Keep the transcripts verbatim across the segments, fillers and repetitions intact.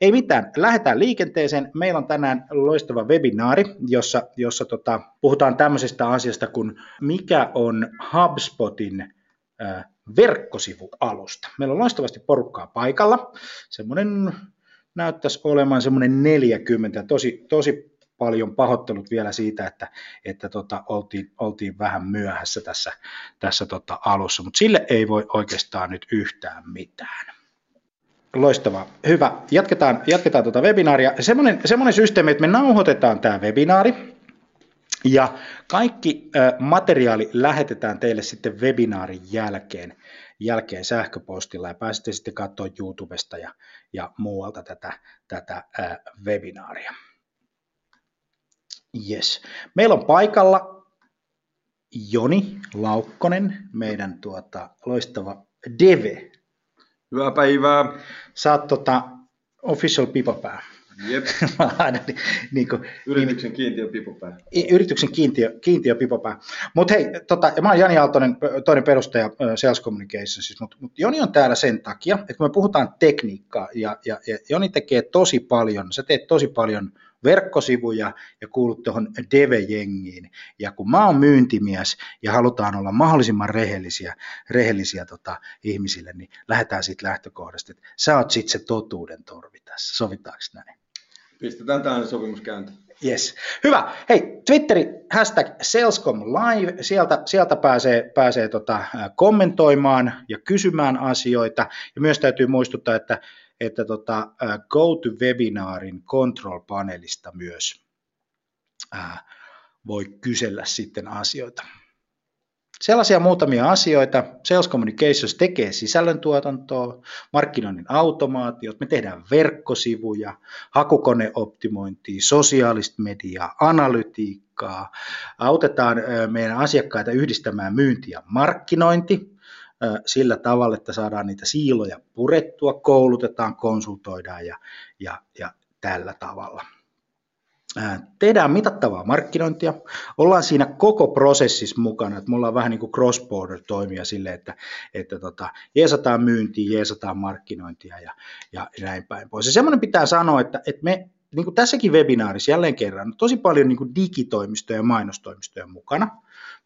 Ei mitään, lähdetään liikenteeseen. Meillä on tänään loistava webinaari, jossa, jossa tota, puhutaan tämmöisestä asiasta kuin mikä on HubSpotin äh, verkkosivualusta. Meillä on loistavasti porukkaa paikalla. Semmoinen näyttäisi olemaan semmoinen neljäkymmentä, tosi, tosi paljon pahoittelut vielä siitä, että, että tota, oltiin, oltiin vähän myöhässä tässä, tässä tota, alussa, mutta sille ei voi oikeastaan nyt yhtään mitään. Loistavaa. Hyvä. Jatketaan, jatketaan tuota webinaaria. Semmoinen, semmoinen systeemi, että me nauhoitetaan tämä webinaari ja kaikki ö, materiaali lähetetään teille sitten webinaarin jälkeen, jälkeen sähköpostilla ja pääsette sitten katsoa YouTubesta ja, ja muualta tätä, tätä ö, webinaaria. Yes. Meillä on paikalla Joni Laukkonen, meidän tuota, loistava dev. Hyvää päivää. Sä oot tota, official pipopää. Jep. aina, niin kuin, yrityksen kiintiö pipopää. Yrityksen kiintiö, kiintiö pipopää. Mutta hei, tota, mä oon Jani Aaltonen, toinen perustaja Sales Communicationsissa, mutta mut Joni on täällä sen takia, että kun me puhutaan tekniikkaa, ja, ja, ja Joni tekee tosi paljon, sä teet tosi paljon verkkosivuja ja kuulut tuohon dev-jengiin. Ja kun mä oon myyntimies ja halutaan olla mahdollisimman rehellisiä, rehellisiä tota, ihmisille, niin lähdetään siitä lähtökohdasta, että sä oot sit se totuuden torvi tässä. Sovitaanko näin? Pistetään tähän sopimuskäynti. Yes. Hyvä. Hei, Twitteri, hashtag salescomlive, sieltä, sieltä pääsee, pääsee tota, kommentoimaan ja kysymään asioita. Ja myös täytyy muistuttaa, että että tota, GoToWebinaarin control-paneelista myös ää, voi kysellä sitten asioita. Sellaisia muutamia asioita. Sales Communications tekee sisällöntuotantoa, markkinoinnin automaatiot, me tehdään verkkosivuja, hakukoneoptimointia, sosiaalista mediaa, analytiikkaa, autetaan ää, meidän asiakkaita yhdistämään myynti ja markkinointi sillä tavalla, että saadaan niitä siiloja purettua, koulutetaan, konsultoidaan ja, ja, ja tällä tavalla. Tehdään mitattavaa markkinointia, ollaan siinä koko prosessissa mukana, että me ollaan vähän niin kuin cross-border-toimija sille, että, että tota, jeesataan myyntiä, jeesataan markkinointia ja, ja näin päin pois. Ja semmoinen pitää sanoa, että, että me niin kuin tässäkin webinaarissa jälleen kerran tosi paljon niin kuin digitoimistoja ja mainostoimistoja mukana,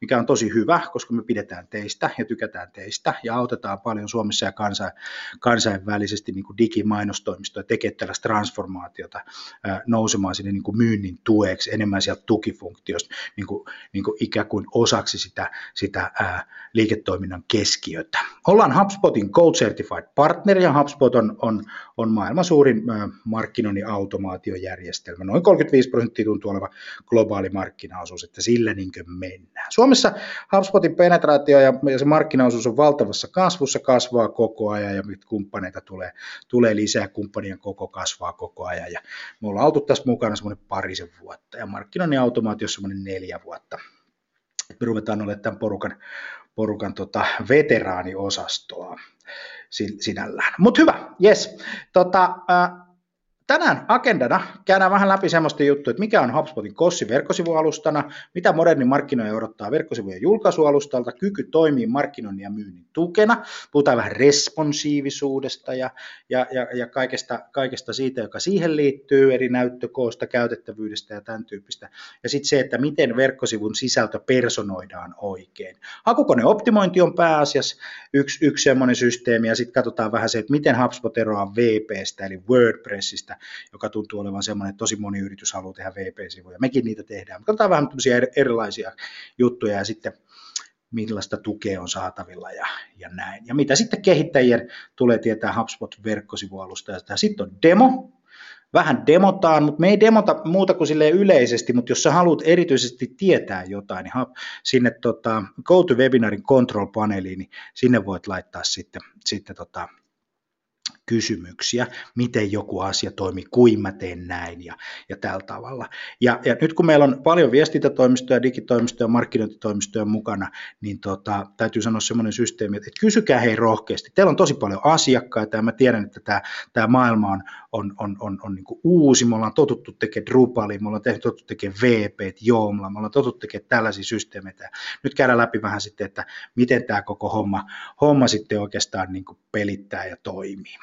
mikä on tosi hyvä, koska me pidetään teistä ja tykätään teistä ja autetaan paljon Suomessa ja kansain, kansainvälisesti niin kuin digimainostoimistoja tekemään tällaista transformaatiota ää, nousemaan sinne niin kuin myynnin tueksi, enemmän sieltä tukifunktiosta niin kuin, niin kuin ikään kuin osaksi sitä, sitä ää, liiketoiminnan keskiötä. Ollaan HubSpotin Gold Certified Partner ja HubSpot on, on, on maailman suurin ää, markkinoinnin automaatiojärjestelmä. Noin kolmekymmentäviisi prosenttia tuntuu oleva globaali markkinaosuus, että sillä niin kuin mennään. Suomessa HubSpotin penetraatio ja se markkinaosuus on valtavassa kasvussa, kasvaa koko ajan ja kumppaneita tulee, tulee lisää, kumppanien koko kasvaa koko ajan ja me ollaan oltu tässä mukana semmoinen parisen vuotta ja markkinoinnin automaatiossa semmoinen neljä vuotta. Me ruvetaan olemaan tämän porukan, porukan tota veteraaniosastoa sinällään. Mutta hyvä, jes. Tota, tänään agendana käydään vähän läpi semmoista juttua, että mikä on HubSpotin kossi verkkosivualustana, mitä moderni markkinoija odottaa verkkosivujen julkaisualustalta, kyky toimii markkinoinnin ja myynnin tukena, puhutaan vähän responsiivisuudesta ja, ja, ja, ja kaikesta, kaikesta siitä, joka siihen liittyy, eri näyttökoosta, käytettävyydestä ja tämän tyyppistä, ja sitten se, että miten verkkosivun sisältö personoidaan oikein. Hakukoneoptimointi on pääasiassa yksi, yksi semmoinen systeemi, ja sitten katsotaan vähän se, että miten HubSpot eroaa W P:stä, eli WordPressistä, joka tuntuu olevan semmoinen, että tosi moni yritys haluaa tehdä W P-sivuja. Mekin niitä tehdään, mutta katsotaan vähän tämmöisiä erilaisia juttuja ja sitten millaista tukea on saatavilla ja, ja näin. Ja mitä sitten kehittäjien tulee tietää HubSpot-verkkosivualusta ja sitten on demo. Vähän demotaan, mutta me ei demota muuta kuin silleen yleisesti, mutta jos sä haluat erityisesti tietää jotain, niin sinne tota, GoToWebinarin control-paneeliin, niin sinne voit laittaa sitten, sitten tota, kysymyksiä, miten joku asia toimii, kuin mä teen näin ja, ja tällä tavalla. Ja, ja nyt kun meillä on paljon viestintätoimistoja, digitoimistoja, markkinointitoimistoja mukana, niin tota, täytyy sanoa semmoinen systeemi, että kysykää hei rohkeasti. Teillä on tosi paljon asiakkaita ja mä tiedän, että tämä, tämä maailma on, on, on, on, on niin kuin uusi. Me ollaan totuttu tekemään Drupalia, me ollaan totuttu tekemään V P:t, Joomla, me ollaan totuttu tekemään tällaisia systeemeitä. Nyt käydään läpi vähän sitten, että miten tämä koko homma, homma sitten oikeastaan niin kuin pelittää ja toimii.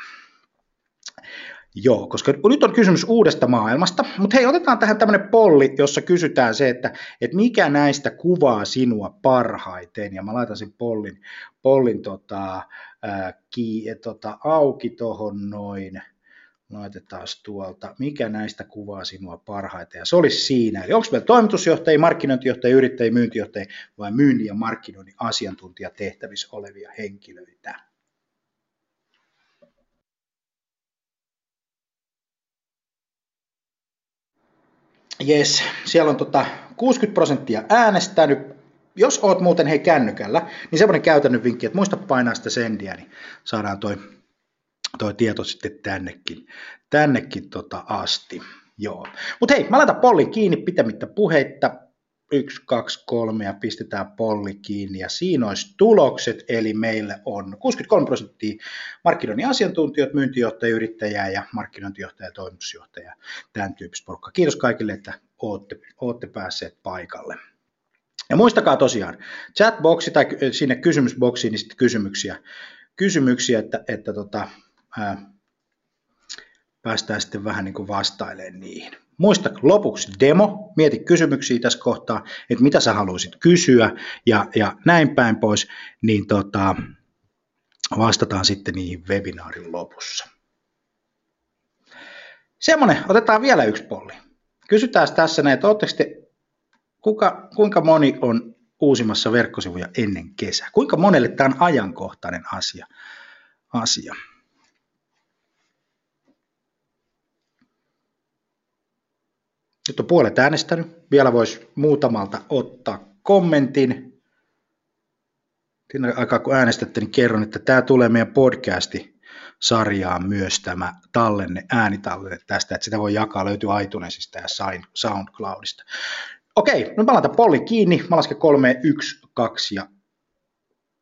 Joo, koska nyt on kysymys uudesta maailmasta, mutta hei, otetaan tähän tämmöinen polli, jossa kysytään se, että, että mikä näistä kuvaa sinua parhaiten, ja mä laitan sen pollin, pollin tota, ää, ki, tota, auki tohon noin, laitetaan tuolta, mikä näistä kuvaa sinua parhaiten, ja se olisi siinä, eli onko meillä toimitusjohtaja, markkinointijohtaja, yrittäjä, myyntijohtaja, vai myynnin ja markkinoinnin asiantuntijatehtävissä olevia henkilöitä? Jes, siellä on tota kuusikymmentä prosenttia äänestänyt. Jos oot muuten hei kännykällä, niin semmoinen käytännön vinkki, että muista painaa sitä sendiä, niin saadaan toi, toi tieto sitten tännekin, tännekin tota asti. Joo. Mut hei, mä laitan pollin kiinni pitämättä puheitta. Yksi, kaksi, kolme ja pistetään polli kiinni ja siinä olisi tulokset, eli meillä on kuusikymmentäkolme prosenttia markkinoinnin asiantuntijoita, myyntijohtajia, yrittäjää ja markkinointijohtajia, toimitusjohtajia, tämän tyyppistä porukkaa. Kiitos kaikille, että olette, olette päässeet paikalle. Ja muistakaa tosiaan chatboxi tai sinne kysymysboksiin, niin sitten kysymyksiä, kysymyksiä, että, että tota, ää, päästään sitten vähän niin kuin vastailemaan niihin. Muista lopuksi demo, mieti kysymyksiä tässä kohtaa, että mitä sä haluaisit kysyä ja, ja näin päin pois, niin tota, vastataan sitten niihin webinaarin lopussa. Semmoinen, otetaan vielä yksi polli. Kysytään tässä näin, että ootteko te, kuka, kuinka moni on uusimassa verkkosivuja ennen kesää? Kuinka monelle tämä on ajankohtainen asia? asia? Nyt on puolet äänestänyt. Vielä voisi muutamalta ottaa kommentin. Siinä aikaa kun äänestätte, niin kerron, että tämä tulee meidän podcasti-sarjaan myös tämä tallenne, äänitallenne tästä, että sitä voi jakaa, löytyy iTunesista ja SoundCloudista. Okei, nyt mä laitan polli kiinni. Mä lasken kolme, yksi, kaksi ja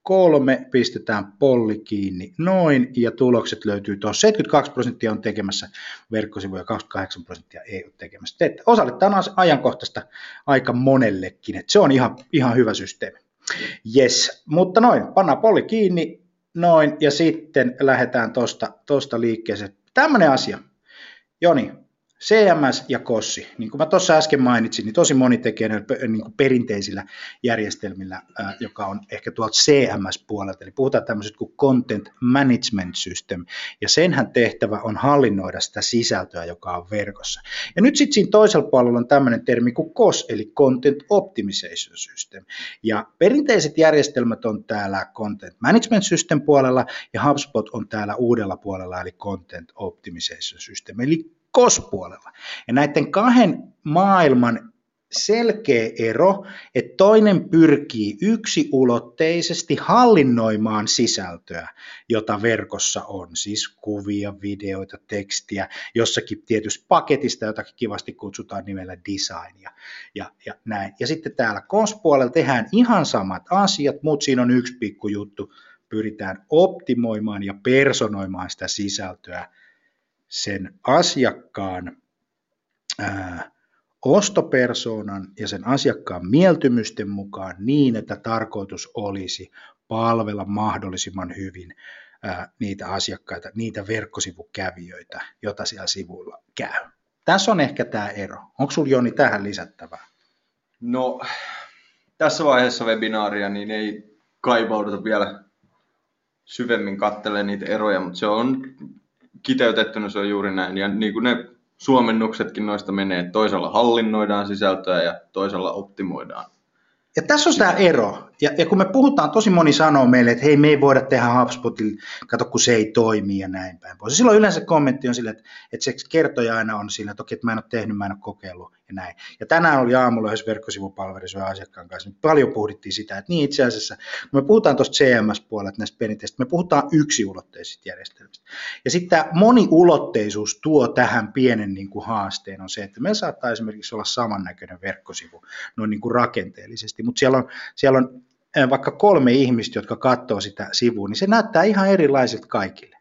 kolme. Pistetään polli kiinni noin ja tulokset löytyy tuossa. seitsemänkymmentäkaksi prosenttia on tekemässä verkkosivuja, kaksikymmentäkahdeksan prosenttia ei ole tekemässä. Teette osalle, tämä on ajankohtaista aika monellekin, että se on ihan, ihan hyvä systeemi. Yes, mutta noin, pannaan polli kiinni noin ja sitten lähdetään tuosta tosta liikkeeseen. Tämmöinen asia, Joni. C M S ja kossi, niin kuin mä tuossa äsken mainitsin, niin tosi moni tekee niin kuin perinteisillä järjestelmillä, joka on ehkä tuolta C M S-puolelta, eli puhutaan tämmöisestä kuin Content Management System, ja senhän tehtävä on hallinnoida sitä sisältöä, joka on verkossa. Ja nyt sitten siinä toisella puolella on tämmöinen termi kuin C O S, eli Content Optimization System, ja perinteiset järjestelmät on täällä Content Management System puolella, ja HubSpot on täällä uudella puolella, eli Content Optimization System, eli C O S-puolella. Ja näiden kahden maailman selkeä ero, että toinen pyrkii yksiulotteisesti hallinnoimaan sisältöä, jota verkossa on, siis kuvia, videoita, tekstiä, jossakin tietystä paketista, jotakin kivasti kutsutaan nimellä design ja, ja, ja näin. Ja sitten täällä C O S-puolella tehdään ihan samat asiat, mutta siinä on yksi pikku juttu, pyritään optimoimaan ja personoimaan sitä sisältöä sen asiakkaan ää, ostopersoonan ja sen asiakkaan mieltymysten mukaan niin, että tarkoitus olisi palvella mahdollisimman hyvin ää, niitä asiakkaita, niitä verkkosivukävijöitä, joita siellä sivuilla käy. Tässä on ehkä tämä ero. Onko sinulla Joni tähän lisättävää? No, tässä vaiheessa webinaaria niin ei kaivauduta vielä syvemmin katselemaan niitä eroja, mutta se on kiteytettynä se on juuri näin, ja niin kuin ne suomennuksetkin noista menee, että toisella hallinnoidaan sisältöä ja toisella optimoidaan. Ja tässä on tämä ero, ja, ja kun me puhutaan, tosi moni sanoo meille, että hei, me ei voida tehdä HubSpotilla, kato kun se ei toimi ja näin päin pois. Silloin yleensä kommentti on sillä, että, että se kertoja aina on sillä, että okei, että mä en ole tehnyt, mä en ole kokeillut ja näin. Ja tänään oli aamulla yhdessä verkkosivupalvelussa asiakkaan kanssa, niin paljon puhuttiin sitä, että niin itse asiassa, kun me puhutaan tuosta C M S-puolelta näistä perinteistä, me puhutaan yksiulotteisista järjestelmistä. Ja sitten tämä moniulotteisuus tuo tähän pienen niin kuin haasteen on se, että meillä saattaa esimerkiksi olla samannäköinen verkkosivu noin niin kuin rakenteellisesti, mutta siellä on, siellä on vaikka kolme ihmistä, jotka katsoo sitä sivua, niin se näyttää ihan erilaiset kaikille.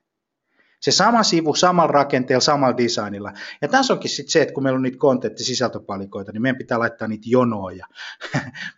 Se sama sivu, samalla rakenteella, samalla designilla. Ja tässä onkin sitten se, että kun meillä on niitä kontentti-sisältöpalikoita, niin meidän pitää laittaa niitä jonoja.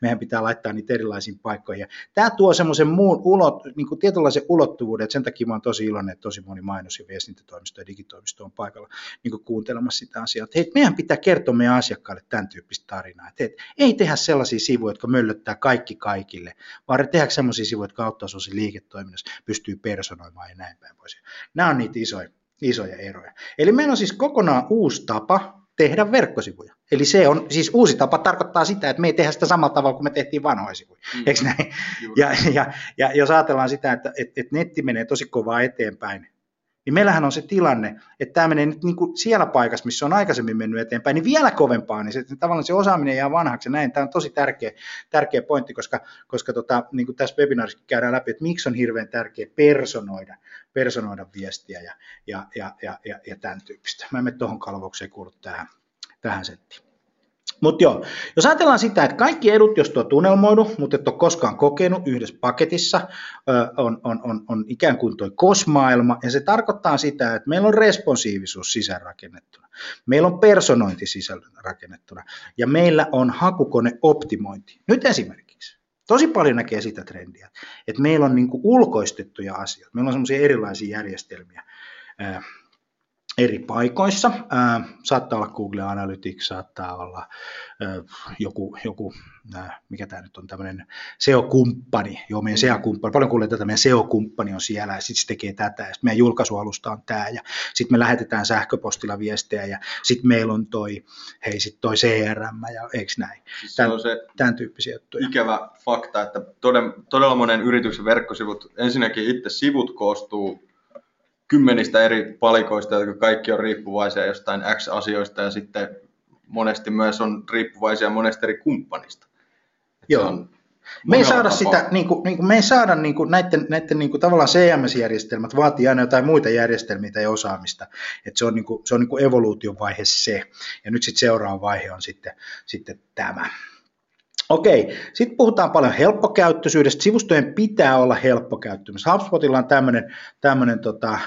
Meidän pitää laittaa niitä erilaisiin paikkoihin. Tämä tuo semmoisen muun ulot, niin kuin tietynlaisen ulottuvuuden, että sen takia mä oon tosi iloinen, että tosi moni mainos- ja viestintätoimisto ja digitoimisto on paikalla niin kuin kuuntelemassa sitä asiaa. Että hei, meidän pitää kertoa meidän asiakkaille tämän tyyppistä tarinaa. Että hei, ei tehdä sellaisia sivuja, jotka möllöttää kaikki kaikille, vaan tehdäänkö sellaisia sivuja, jotka auttaa sinun liiketoiminnassa, pystyy personoimaan ja näin päin pois. Nämä on niitä isoja, isoja eroja. Eli meillä on siis kokonaan uusi tapa tehdä verkkosivuja. Eli se on, siis uusi tapa tarkoittaa sitä, että me ei tehdä sitä samalla tavalla kuin me tehtiin vanhoja sivuja. Mm. Eikö näin? Ja, ja, ja jos ajatellaan sitä, että, että, että netti menee tosi kovaa eteenpäin, niin meillähän on se tilanne, että tämä menee nyt niin kuin siellä paikassa, missä on aikaisemmin mennyt eteenpäin, niin vielä kovempaa, niin se, tavallaan se osaaminen jää vanhaksi ja näin. Tämä on tosi tärkeä, tärkeä pointti, koska, koska tota, niin kuin tässä webinaarissakin käydään läpi, että miksi on hirveän tärkeä personoida, personoida viestiä ja, ja, ja, ja, ja, ja tämän tyyppistä. Mä en mene tuohon kalvokseen kuulu tähän, tähän settiin. Mutta joo, jos ajatellaan sitä, että kaikki edut, jos tuo tunnelmoidu, mutta et ole koskaan kokenut yhdessä paketissa, on, on, on, on ikään kuin tuo kosmaailma, ja se tarkoittaa sitä, että meillä on responsiivisuus sisäänrakennettuna, meillä on personointi sisäänrakennettuna, ja meillä on hakukoneoptimointi. Nyt esimerkiksi, tosi paljon näkee sitä trendiä, että meillä on niinku ulkoistettuja asioita, meillä on semmoisia erilaisia järjestelmiä eri paikoissa. Äh, saattaa olla Google Analytics, saattaa olla äh, joku, joku äh, mikä tämä nyt on, tämmöinen S E O-kumppani. Joo, meidän S E O-kumppani, paljon kuulee tätä, meidän S E O-kumppani on siellä ja sitten se tekee tätä ja sitten meidän julkaisualusta on tämä ja sitten me lähetetään sähköpostilla viestejä ja sitten meillä on toi, hei sitten toi C R M ja eikö näin? Siis tämän, se on se tämän tyyppisiä juttuja. Ikävä fakta, että todella, todella monen yrityksen verkkosivut, ensinnäkin itse sivut koostuu kymmenistä eri palikoista, jotka kaikki on riippuvaisia jostain X-asioista ja sitten monesti myös on riippuvaisia monesta eri kumppanista. Joo. Me ei saada sitä, niin kuin, niin kuin, me ei saada niin kuin, näiden, näiden niin kuin, tavallaan C M S-järjestelmät vaatii aina jotain muita järjestelmiä tai osaamista. Et se on, niin kuin, se on niin kuin evoluution vaihe se. Ja nyt sitten seuraava vaihe on sitten, sitten tämä. Okei, sitten puhutaan paljon helppokäyttöisyydestä. Sivustojen pitää olla helppokäyttöisiä. HubSpotilla on tämmöinen, tämmöinen tota,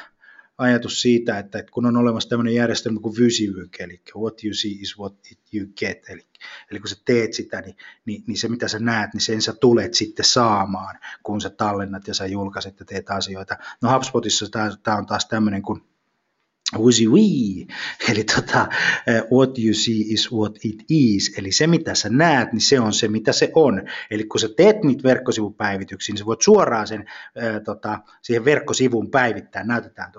ajatus siitä, että, että kun on olemassa tämmöinen järjestelmä kuin Vysivyk, eli what you see is what you get, eli, eli kun sä teet sitä, niin, niin, niin se mitä sä näet, niin sen sä tulet sitten saamaan, kun sä tallennat ja sä julkaiset ja teet asioita. No HubSpotissa tämä on taas tämmöinen kuin Wee. Eli tota, what you see is what it is, eli se mitä sä näet, niin se on se mitä se on. Eli kun sä teet niitä verkkosivupäivityksiä, niin sä voit suoraan sen, ää, tota, siihen verkkosivun päivittää, näytetään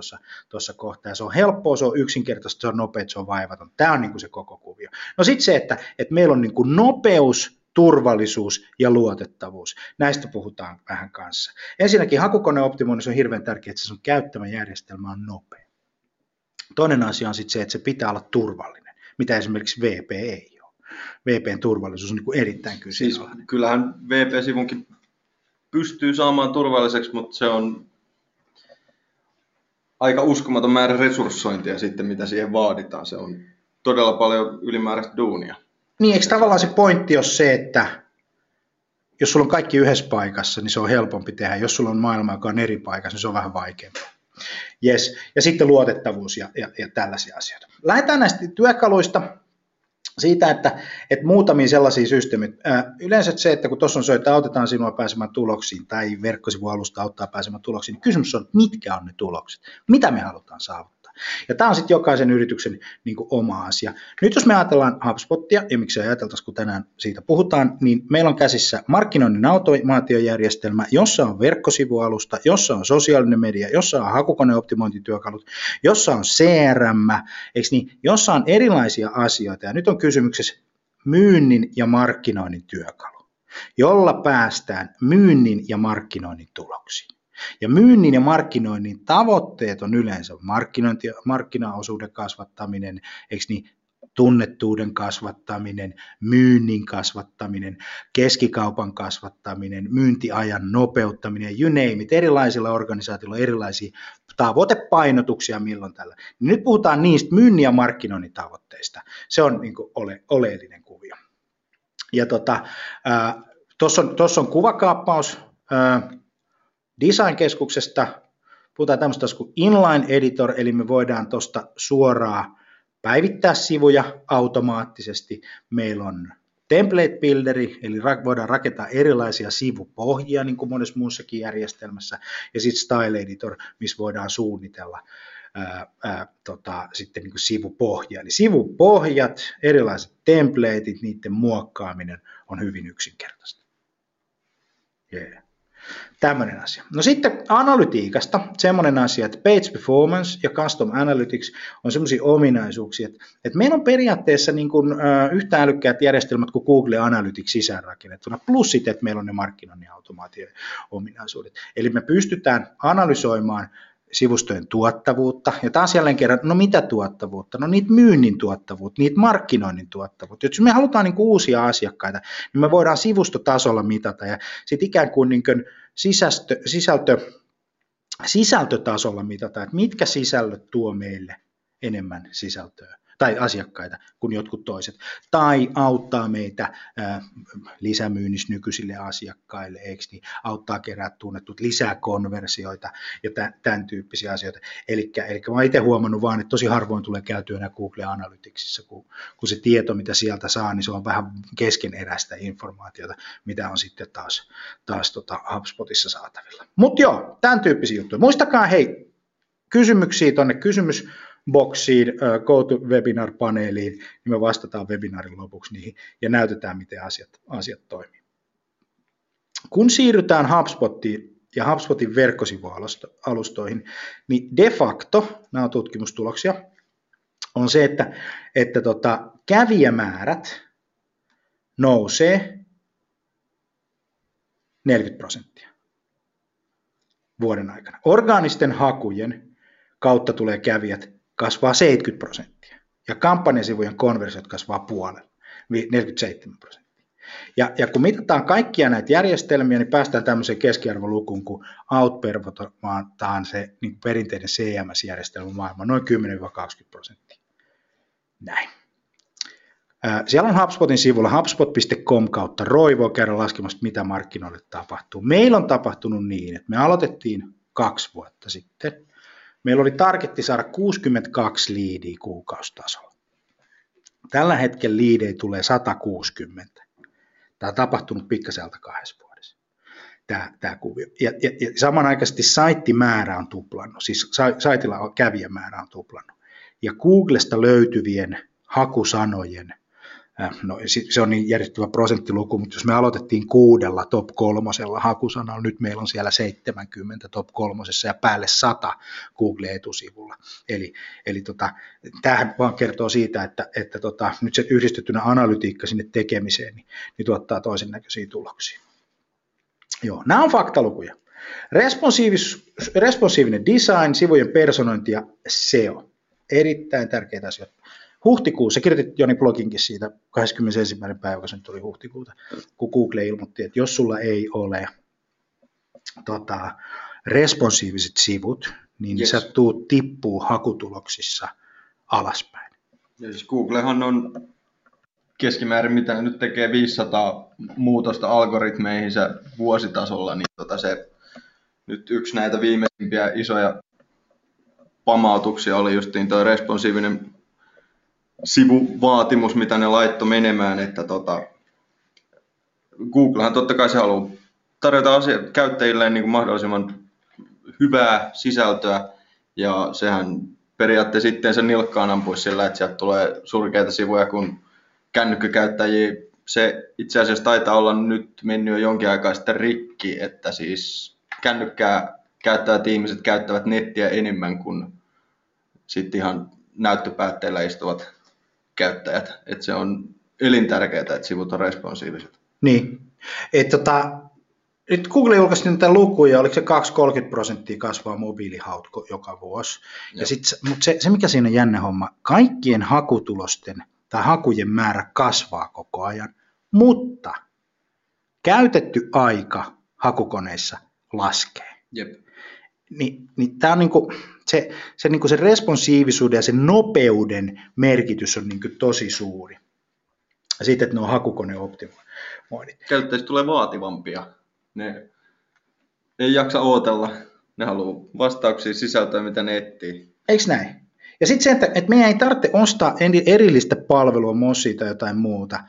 tuossa kohtaa. Ja se on helppoa, se on yksinkertaista, se on nopea, se on vaivaton. Tämä on niinku se koko kuvio. No sitten se, että et meillä on niinku nopeus, turvallisuus ja luotettavuus. Näistä puhutaan vähän kanssa. Ensinnäkin hakukoneoptimoinnissa on hirveän tärkeää, että se sun käyttämä järjestelmä on nopea. Toinen asia on sitten se, että se pitää olla turvallinen, mitä esimerkiksi V P ei ole. V P:n turvallisuus on niin kuin erittäin kyseenalainen. Siis kyllähän V P-sivunkin pystyy saamaan turvalliseksi, mutta se on aika uskomaton määrä resurssointia sitten, mitä siihen vaaditaan. Se on todella paljon ylimääräistä duunia. Niin, eikö tavallaan se pointti ole se, että jos sulla on kaikki yhdessä paikassa, niin se on helpompi tehdä. Jos sulla on maailma, joka on eri paikassa, niin se on vähän vaikeampaa. Yes. Ja sitten luotettavuus ja, ja, ja tällaisia asioita. Lähdetään näistä työkaluista siitä, että, että muutamia sellaisia systeemit. Yleensä se, että kun tuossa on se, että autetaan sinua pääsemään tuloksiin tai verkkosivualusta auttaa pääsemään tuloksiin, niin kysymys on, mitkä on ne tulokset, mitä me halutaan saavuttaa. Ja tämä on sitten jokaisen yrityksen niin kuin oma asia. Nyt jos me ajatellaan HubSpotia, ja miksi ajateltaisiin, kun tänään siitä puhutaan, niin meillä on käsissä markkinoinnin automaatiojärjestelmä, jossa on verkkosivualusta, jossa on sosiaalinen media, jossa on hakukoneoptimointityökalut, jossa on C R M, eikö niin, jossa on erilaisia asioita. Ja nyt on kysymyksessä myynnin ja markkinoinnin työkalu, jolla päästään myynnin ja markkinoinnin tuloksiin. Ja myynnin ja markkinoinnin tavoitteet on yleensä markkinointi, markkinaosuuden kasvattaminen, eikö niin, tunnettuuden kasvattaminen, myynnin kasvattaminen, keskikaupan kasvattaminen, myyntiajan nopeuttaminen, you name it, erilaisilla organisaatioilla on erilaisia tavoitepainotuksia milloin tällä. Nyt puhutaan niistä myynnin ja markkinoinnin tavoitteista. Se on niin kuin ole, oleellinen kuvio. Ja tota, äh, tuossa on, on kuvakaappaus äh, design-keskuksesta, Puhutaan tämmöistä kuin inline editor, eli me voidaan tuosta suoraan päivittää sivuja automaattisesti. Meillä on template builderi, eli voidaan rakentaa erilaisia sivupohjia, niin kuin monessa muussakin järjestelmässä. Ja sitten style editor, missä voidaan suunnitella ää, ää, tota, sitten niin kuin sivupohjia. Eli sivupohjat, erilaiset templateit, niiden muokkaaminen on hyvin yksinkertaista. Yeah. Tämmöinen asia. No sitten analytiikasta semmoinen asia, että page performance ja custom analytics on semmoisia ominaisuuksia, että, että meillä on periaatteessa niin kuin, äh, yhtä älykkäät järjestelmät kuin Google Analytics sisäänrakennettuna, plus sitten, että meillä on ne markkinoinnin automaatio-ominaisuudet. Eli me pystytään analysoimaan sivustojen tuottavuutta, ja taas jälleen kerran, no mitä tuottavuutta? No niitä myynnin tuottavuutta, niitä markkinoinnin tuottavuutta. Jos me halutaan niin kuin uusia asiakkaita, niin me voidaan sivustotasolla mitata, ja sitten ikään kuin, niin kuin sisästö, sisältö, sisältötasolla mitata, että mitkä sisällöt tuo meille enemmän sisältöä tai asiakkaita kuin jotkut toiset, tai auttaa meitä ää, lisämyynnissä nykyisille asiakkaille, eikö niin, auttaa kerää tunnetut lisää konversioita ja tämän, tämän tyyppisiä asioita. Eli mä oon itse huomannut vaan, että tosi harvoin tulee käytyä nämä Google Analyticsissa, kun, kun se tieto, mitä sieltä saa, niin se on vähän keskeneräistä informaatiota, mitä on sitten taas, taas tota HubSpotissa saatavilla. Mutta joo, tämän tyyppisiä juttuja. Muistakaa, hei, kysymyksiä tuonne kysymys. boksiin, go to webinar-paneeliin, niin me vastataan webinaarin lopuksi niihin ja näytetään, miten asiat, asiat toimii. Kun siirrytään HubSpotiin ja HubSpotin verkkosivualustoihin, niin de facto, nämä on tutkimustuloksia, on se, että, että tota, kävijämäärät nousee neljäkymmentä prosenttia vuoden aikana. Orgaanisten hakujen kautta tulee kävijät kasvaa seitsemänkymmentä prosenttia, ja kampanjasivujen konversiot kasvaa puolella, neljäkymmentäseitsemän prosenttia. Ja, ja kun mitataan kaikkia näitä järjestelmiä, niin päästään tämmöiseen keskiarvolukuun, kun outperformataan se niin perinteinen C M S-järjestelmä maailma noin kymmenen kaksikymmentä prosenttia. Näin. Siellä on HubSpotin sivulla hubspot piste com kautta Roy, voi käydä laskemassa, mitä markkinoille tapahtuu. Meillä on tapahtunut niin, että me aloitettiin kaksi vuotta sitten. Meillä oli targetti saada kuusikymmentäkaksi liidiä kuukausitasolla. Tällä hetkellä liidejä tulee sata kuusikymmentä. Tämä on tapahtunut pikkaselta kahdessa vuodessa, tämä, tämä kuvio. Ja, ja, ja samanaikaisesti saittimäärä on tuplannut, siis saitilla kävijämäärä on tuplannut. Ja Googlesta löytyvien hakusanojen, no se on niin järjestettävä prosenttiluku, mutta jos me aloitettiin kuudella top kolmosella hakusanalla, nyt meillä on siellä seitsemänkymmentä top kolmosessa ja päälle sata Google-etusivulla. Eli, eli tota, tämähän vaan kertoo siitä, että, että tota, nyt se yhdistettynä analytiikka sinne tekemiseen niin, niin tuottaa toisen näköisiä tuloksia. Joo, nämä on faktalukuja. Responsiivis, responsiivinen design, sivujen personointi ja S E O. Erittäin tärkeitä asioita. Huhtikuussa, kirjoitit Joni bloginkin siitä kahdeskymmenesensimmäinen päivä, kun se tuli huhtikuuta, kun Google ilmoitti, että jos sulla ei ole tota, responsiiviset sivut, niin yes. Sä tuut tippuu hakutuloksissa alaspäin. Ja siis Googlehan on keskimäärin, mitä nyt tekee viisisataa muutosta algoritmeihinsä vuositasolla, niin tota se nyt yksi näitä viimeisimpiä isoja pamautuksia oli justiin tuo responsiivinen sivuvaatimus, mitä ne laittoi menemään, että tota, Googlehan totta kai se haluaa tarjota asiat, käyttäjilleen niin kuin mahdollisimman hyvää sisältöä, ja sehän periaatteessa itteensä nilkkaan ampuisi sillä, että sieltä tulee surkeita sivuja, kun kännykkäkäyttäjiä, se itse asiassa taitaa olla nyt mennyt jo jonkin aikaa sitten rikki, että siis kännykkää käyttävät ihmiset käyttävät nettiä enemmän kuin sitten ihan näyttöpäätteillä istuvat käyttäjät, että se on elintärkeää, että sivut on responsiiviset. Niin, että tota, nyt Google julkaisi niitä lukuja, oliko se kaksikymmentä kolmekymmentä prosenttia kasvaa mobiilihauko joka vuosi, joo. Ja sit, mutta se, se mikä siinä on jännä homma, kaikkien hakutulosten tai hakujen määrä kasvaa koko ajan, mutta käytetty aika hakukoneissa laskee. Jep. Niin, niin tämä on niinku, se, se, niinku se responsiivisuuden ja sen nopeuden merkitys on niinku tosi suuri. Ja siitä, että ne on hakukoneoptimoinnit. Käyttäjistä tulee vaativampia. Ne ei jaksa ootella Ne haluaa vastauksia sisältöä, mitä ne etsii. Eikö näin? Ja sitten se, että, että meidän ei tarvitse ostaa erillistä palvelua Mossia tai jotain muuta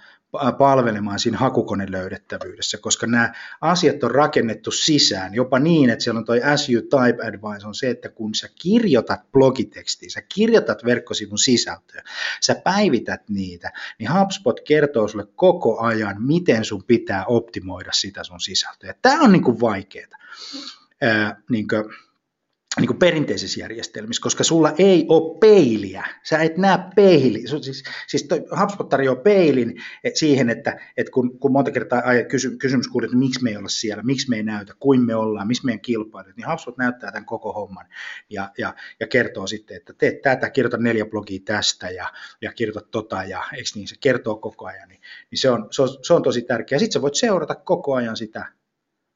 palvelemaan siinä hakukone löydettävyydessä, koska nämä asiat on rakennettu sisään, jopa niin, että siellä on toi S U Type Advice on se, että kun sä kirjoitat blogitekstiä, sä kirjoitat verkkosivun sisältöä, sä päivität niitä, niin HubSpot kertoo sulle koko ajan, miten sun pitää optimoida sitä sun sisältöä. Tämä on niinku vaikeaa. Ää, niinkö, niin kuin perinteisissä järjestelmissä, koska sulla ei ole peiliä, sä et näe peiliä, siis, siis HubSpot tarjoaa peilin et siihen, että et kun, kun monta kertaa kysy, kysymys kuulee, että miksi me ei olla siellä, miksi me ei näytä, kuin me ollaan, missä meidän kilpailut, niin HubSpot näyttää tämän koko homman ja, ja, ja kertoo sitten, että teet tätä, kirjoita neljä blogia tästä ja, ja kirjoita tota ja eikö niin, se kertoo koko ajan, niin, niin se, on, se, on, se on tosi tärkeää. Sitten sä voit seurata koko ajan sitä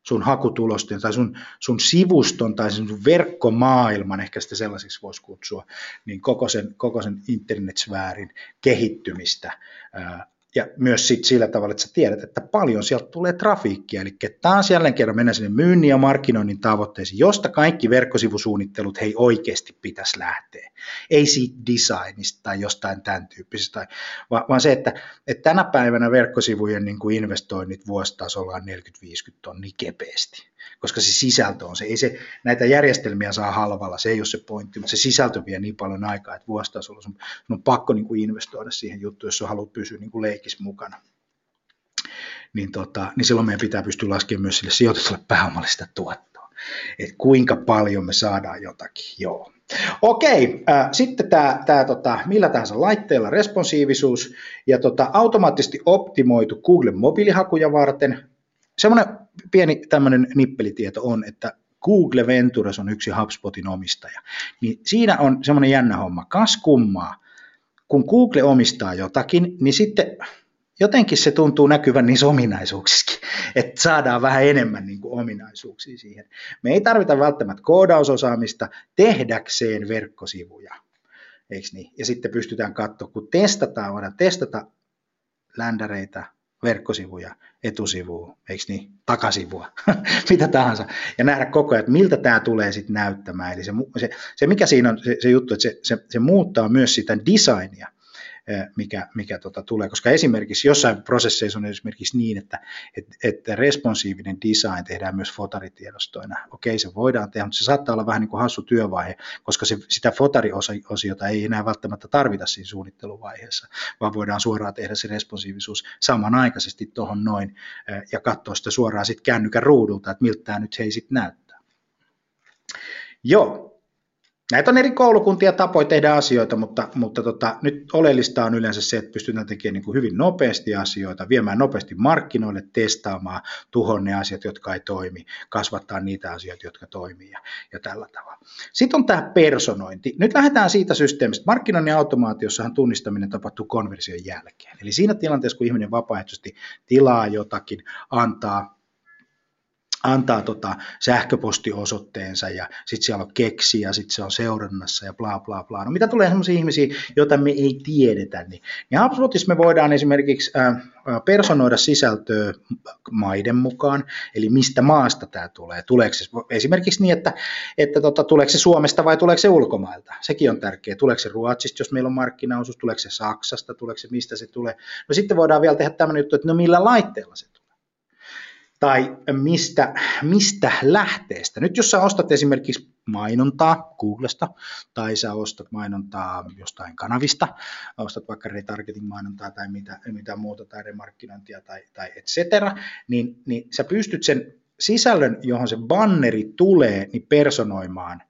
sun hakutulosten tai sun, sun sivuston tai sun verkkomaailman, ehkä sitä sellaisiksi voisi kutsua, niin koko sen, koko sen internetsfäärin kehittymistä. Ja myös sit sillä tavalla, että sä tiedät, että paljon sieltä tulee trafiikkia. Eli taas jälleen kerran mennään sinne myynnin ja markkinoinnin tavoitteisiin, josta kaikki verkkosivusuunnittelut hei oikeasti pitäisi lähteä. Ei siitä designista tai jostain tämän tyyppisestä, vaan se, että, että tänä päivänä verkkosivujen niin kuin investoinnit vuositasolla on neljäkymmentä viisikymmentä tonnia kepeästi, koska se sisältö on se. Ei se näitä järjestelmiä saa halvalla, se ei ole se pointti, mutta se sisältö vie niin paljon aikaa, että vuositasolla sun on pakko niin kuin investoida siihen juttuun, jos sä haluat pysyä niin kuin leikin mukana, niin, tota, niin silloin meidän pitää pystyä laskemaan myös sille sijoitetulle pääomalle sitä tuottoa, että kuinka paljon me saadaan jotakin, joo. Okei, äh, sitten tämä tää, tota, millä tahansa laitteella responsiivisuus ja tota, automaattisesti optimoitu Googlen mobiilihakuja varten. Semmoinen pieni tämmöinen nippelitieto on, että Google Ventures on yksi HubSpotin omistaja, niin siinä on semmoinen jännä homma, kas kummaa. Kun Google omistaa jotakin, niin sitten jotenkin se tuntuu näkyvän niissä ominaisuuksissakin, että saadaan vähän enemmän niin kuin ominaisuuksia siihen. Me ei tarvita välttämättä koodausosaamista tehdäkseen verkkosivuja, eikö niin? Ja sitten pystytään katsoa, kun testataan, voidaan testata ländäreitä, verkkosivuja, etusivua, eikö niin, takasivua, mitä tahansa, ja nähdä koko ajan, että miltä tämä tulee sitten näyttämään. Eli se, se, se mikä siinä on se, se juttu, että se, se, se muuttaa myös sitä designia, mikä, mikä tota tulee, koska esimerkiksi jossain prosesseissa on esimerkiksi niin, että et, et responsiivinen design tehdään myös fotaritiedostoina. Okei, se voidaan tehdä, mutta se saattaa olla vähän niin kuin hassu työvaihe, koska se, sitä fotariosiota ei enää välttämättä tarvita siinä suunnitteluvaiheessa, vaan voidaan suoraan tehdä se responsiivisuus samanaikaisesti tuohon noin ja katsoa sitä suoraan sitten kännykän ruudulta, että miltä tämä nyt hei sitten näyttää. Joo. Näitä on eri koulukuntia tapoja tehdä asioita, mutta, mutta tota, nyt oleellista on yleensä se, että pystytään tekemään niin kuin hyvin nopeasti asioita, viemään nopeasti markkinoille, testaamaan, tuhon ne asiat, jotka ei toimi, kasvattaa niitä asioita, jotka toimii ja, ja tällä tavalla. Sitten on tämä personointi. Nyt lähdetään siitä systeemistä. Markkinoinnin automaatiossahan tunnistaminen tapahtuu konversion jälkeen. Eli siinä tilanteessa, kun ihminen vapaaehtoisesti tilaa jotakin, antaa, antaa tota sähköpostiosoitteensa ja sitten siellä on keksi ja sitten se on seurannassa ja bla bla bla. No mitä tulee sellaisia ihmisiä, joita me ei tiedetä, niin, niin HubSpotissa me voidaan esimerkiksi personoida sisältöä maiden mukaan, eli mistä maasta tämä tulee. Tuleeko se esimerkiksi niin, että, että tota, tuleeko se Suomesta vai tuleeko se ulkomailta? Sekin on tärkeää. Tuleeko se Ruotsista, jos meillä on markkinaosuus, tuleeko se Saksasta, tuleeko se mistä se tulee. No sitten voidaan vielä tehdä tämmöinen juttu, että no millä laitteella se tulee. Tai mistä, mistä lähteestä. Nyt jos sä ostat esimerkiksi mainontaa Googlesta, tai sä ostat mainontaa jostain kanavista, ostat vaikka retargeting-mainontaa tai mitä, mitä muuta, tai remarkkinointia tai, tai et cetera, niin, niin sä pystyt sen sisällön, johon se banneri tulee, niin personoimaan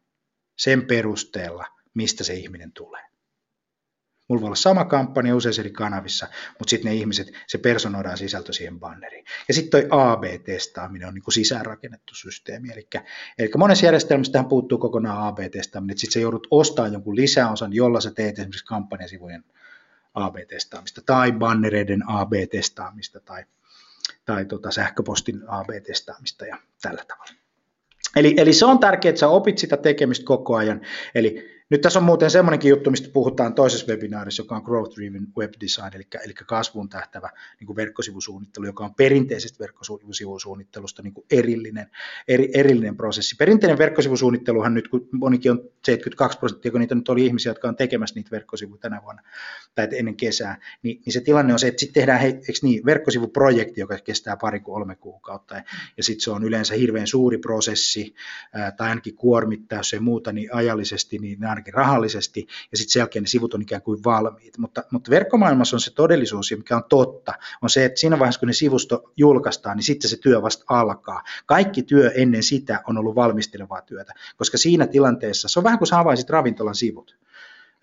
sen perusteella, mistä se ihminen tulee. Mulla voi olla sama kampanja useissa eri kanavissa, mutta sitten ne ihmiset, se personoidaan sisältö siihen banneriin. Ja sitten toi A B-testaaminen on niinku sisäänrakennettu systeemi. Eli monessa järjestelmässä tähän puuttuu kokonaan A B-testaaminen, että sitten sä joudut ostamaan jonkun lisäosan, jolla sä teet esimerkiksi kampanjasivujen A B-testaamista tai bannereiden A B-testaamista tai, tai tota sähköpostin A B-testaamista ja tällä tavalla. Eli, eli se on tärkeää, että sä opit sitä tekemistä koko ajan. Eli Nyt tässä on muuten semmoinenkin juttu, mistä puhutaan toisessa webinaarissa, joka on Growth Driven Web Design, eli, eli kasvuun tähtävä niin kuin verkkosivusuunnittelu, joka on perinteisestä verkkosivusuunnittelusta niin kuin erillinen, eri, erillinen prosessi. Perinteinen verkkosivusuunnitteluhan nyt, kun monikin on seitsemänkymmentäkaksi prosenttia, kun niitä nyt oli ihmisiä, jotka on tekemässä niitä verkkosivuja tänä vuonna tai ennen kesää, niin, niin se tilanne on se, että sitten tehdään niin, verkkosivuprojekti, joka kestää pari kolme kuukautta, ja, ja sitten se on yleensä hirveän suuri prosessi, ää, tai ainakin kuormittaa, jos ei muuta, niin ajallisesti, niin ainakin rahallisesti, ja sitten sen jälkeen ne sivut on ikään kuin valmiit. Mutta, mutta verkkomaailmassa on se todellisuus, mikä on totta, on se, että siinä vaiheessa, kun ne sivusto julkaistaan, niin sitten se työ vasta alkaa. Kaikki työ ennen sitä on ollut valmistelevaa työtä, koska siinä tilanteessa, se on vähän kuin sä avaisit ravintolan sivut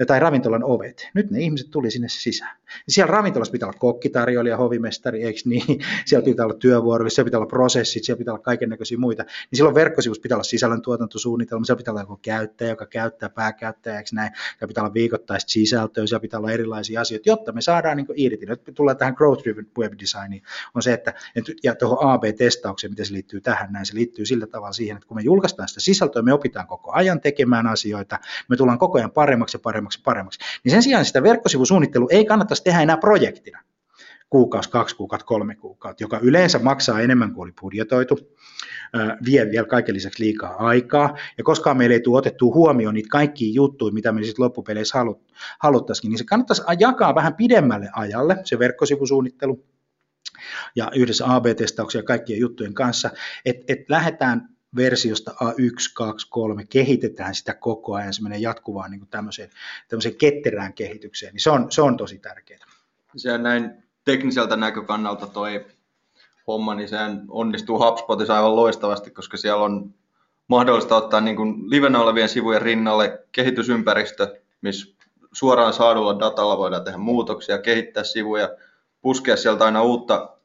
tai ravintolan ovet. Nyt ne ihmiset tuli sinne sisään. Siellä ravintolassa pitää olla kokkitarjoilija, hovimestari, eikö niin? Siellä pitää olla työvuoroja, siellä pitää olla prosessit, siellä pitää olla kaikennäköisiä muita. Niin silloin verkkosivussa pitää olla sisällöntuotantosuunnitelma, siellä pitää olla joku käyttäjä, joka käyttää pääkäyttäjä, eikö näin? Siellä pitää olla viikoittaista sisältöä, siellä pitää olla erilaisia asioita, jotta me saadaan niin kuin irti. Nyt tullaan tähän Growth Driven Web Designiin, on se, että ja tuohon A B -testaukseen, miten se liittyy tähän näin, se liittyy sillä tavalla siihen, että kun me julkaistaan sitä sisältöä, me opitaan koko ajan tekemään asioita, me tullaan koko ajan paremmaksi ja paremmaksi. Paremmaksi. Niin sen sijaan sitä verkkosivusuunnittelu ei kannattaisi tehdä enää projektina. Kuukausi, kaksi kuukautta, kolme kuukautta, joka yleensä maksaa enemmän kuin oli budjetoitu, vie vielä kaiken lisäksi liikaa aikaa, ja koskaan meillä ei tule otettua huomioon niitä kaikkia juttuja, mitä me sitten loppupeleissä haluttaisikin, niin se kannattaisi jakaa vähän pidemmälle ajalle, se verkkosivusuunnittelu, ja yhdessä A B -testauksia kaikkien juttujen kanssa, että et lähdetään versiosta A yksi, kaksi, kolme, kehitetään sitä koko ajan, se menee jatkuvaan niin kuin tämmöiseen, tämmöiseen ketterään kehitykseen, niin se on, se on tosi tärkeää. Sehän näin tekniseltä näkökannalta toi homma, niin sehän onnistuu HubSpotissa aivan loistavasti, koska siellä on mahdollista ottaa niin kuin livenä olevien sivujen rinnalle kehitysympäristö, missä suoraan saadulla datalla voidaan tehdä muutoksia, kehittää sivuja, puskea sieltä aina uutta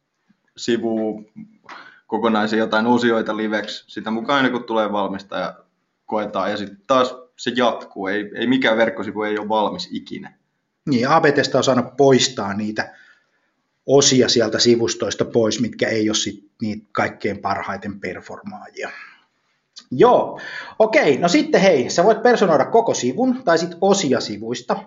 sivua, kokonaisia jotain osioita liveksi, sitä mukaan aina kun tulee valmista ja koetaan, ja sitten taas se jatkuu, ei, ei mikään verkkosivu ei ole valmis ikinä. Niin, A B -testaus on saanut poistaa niitä osia sieltä sivustoista pois, mitkä ei ole sit niitä kaikkein parhaiten performaajia. Joo, okei, no sitten hei, sä voit personoida koko sivun, tai sitten osia sivuista,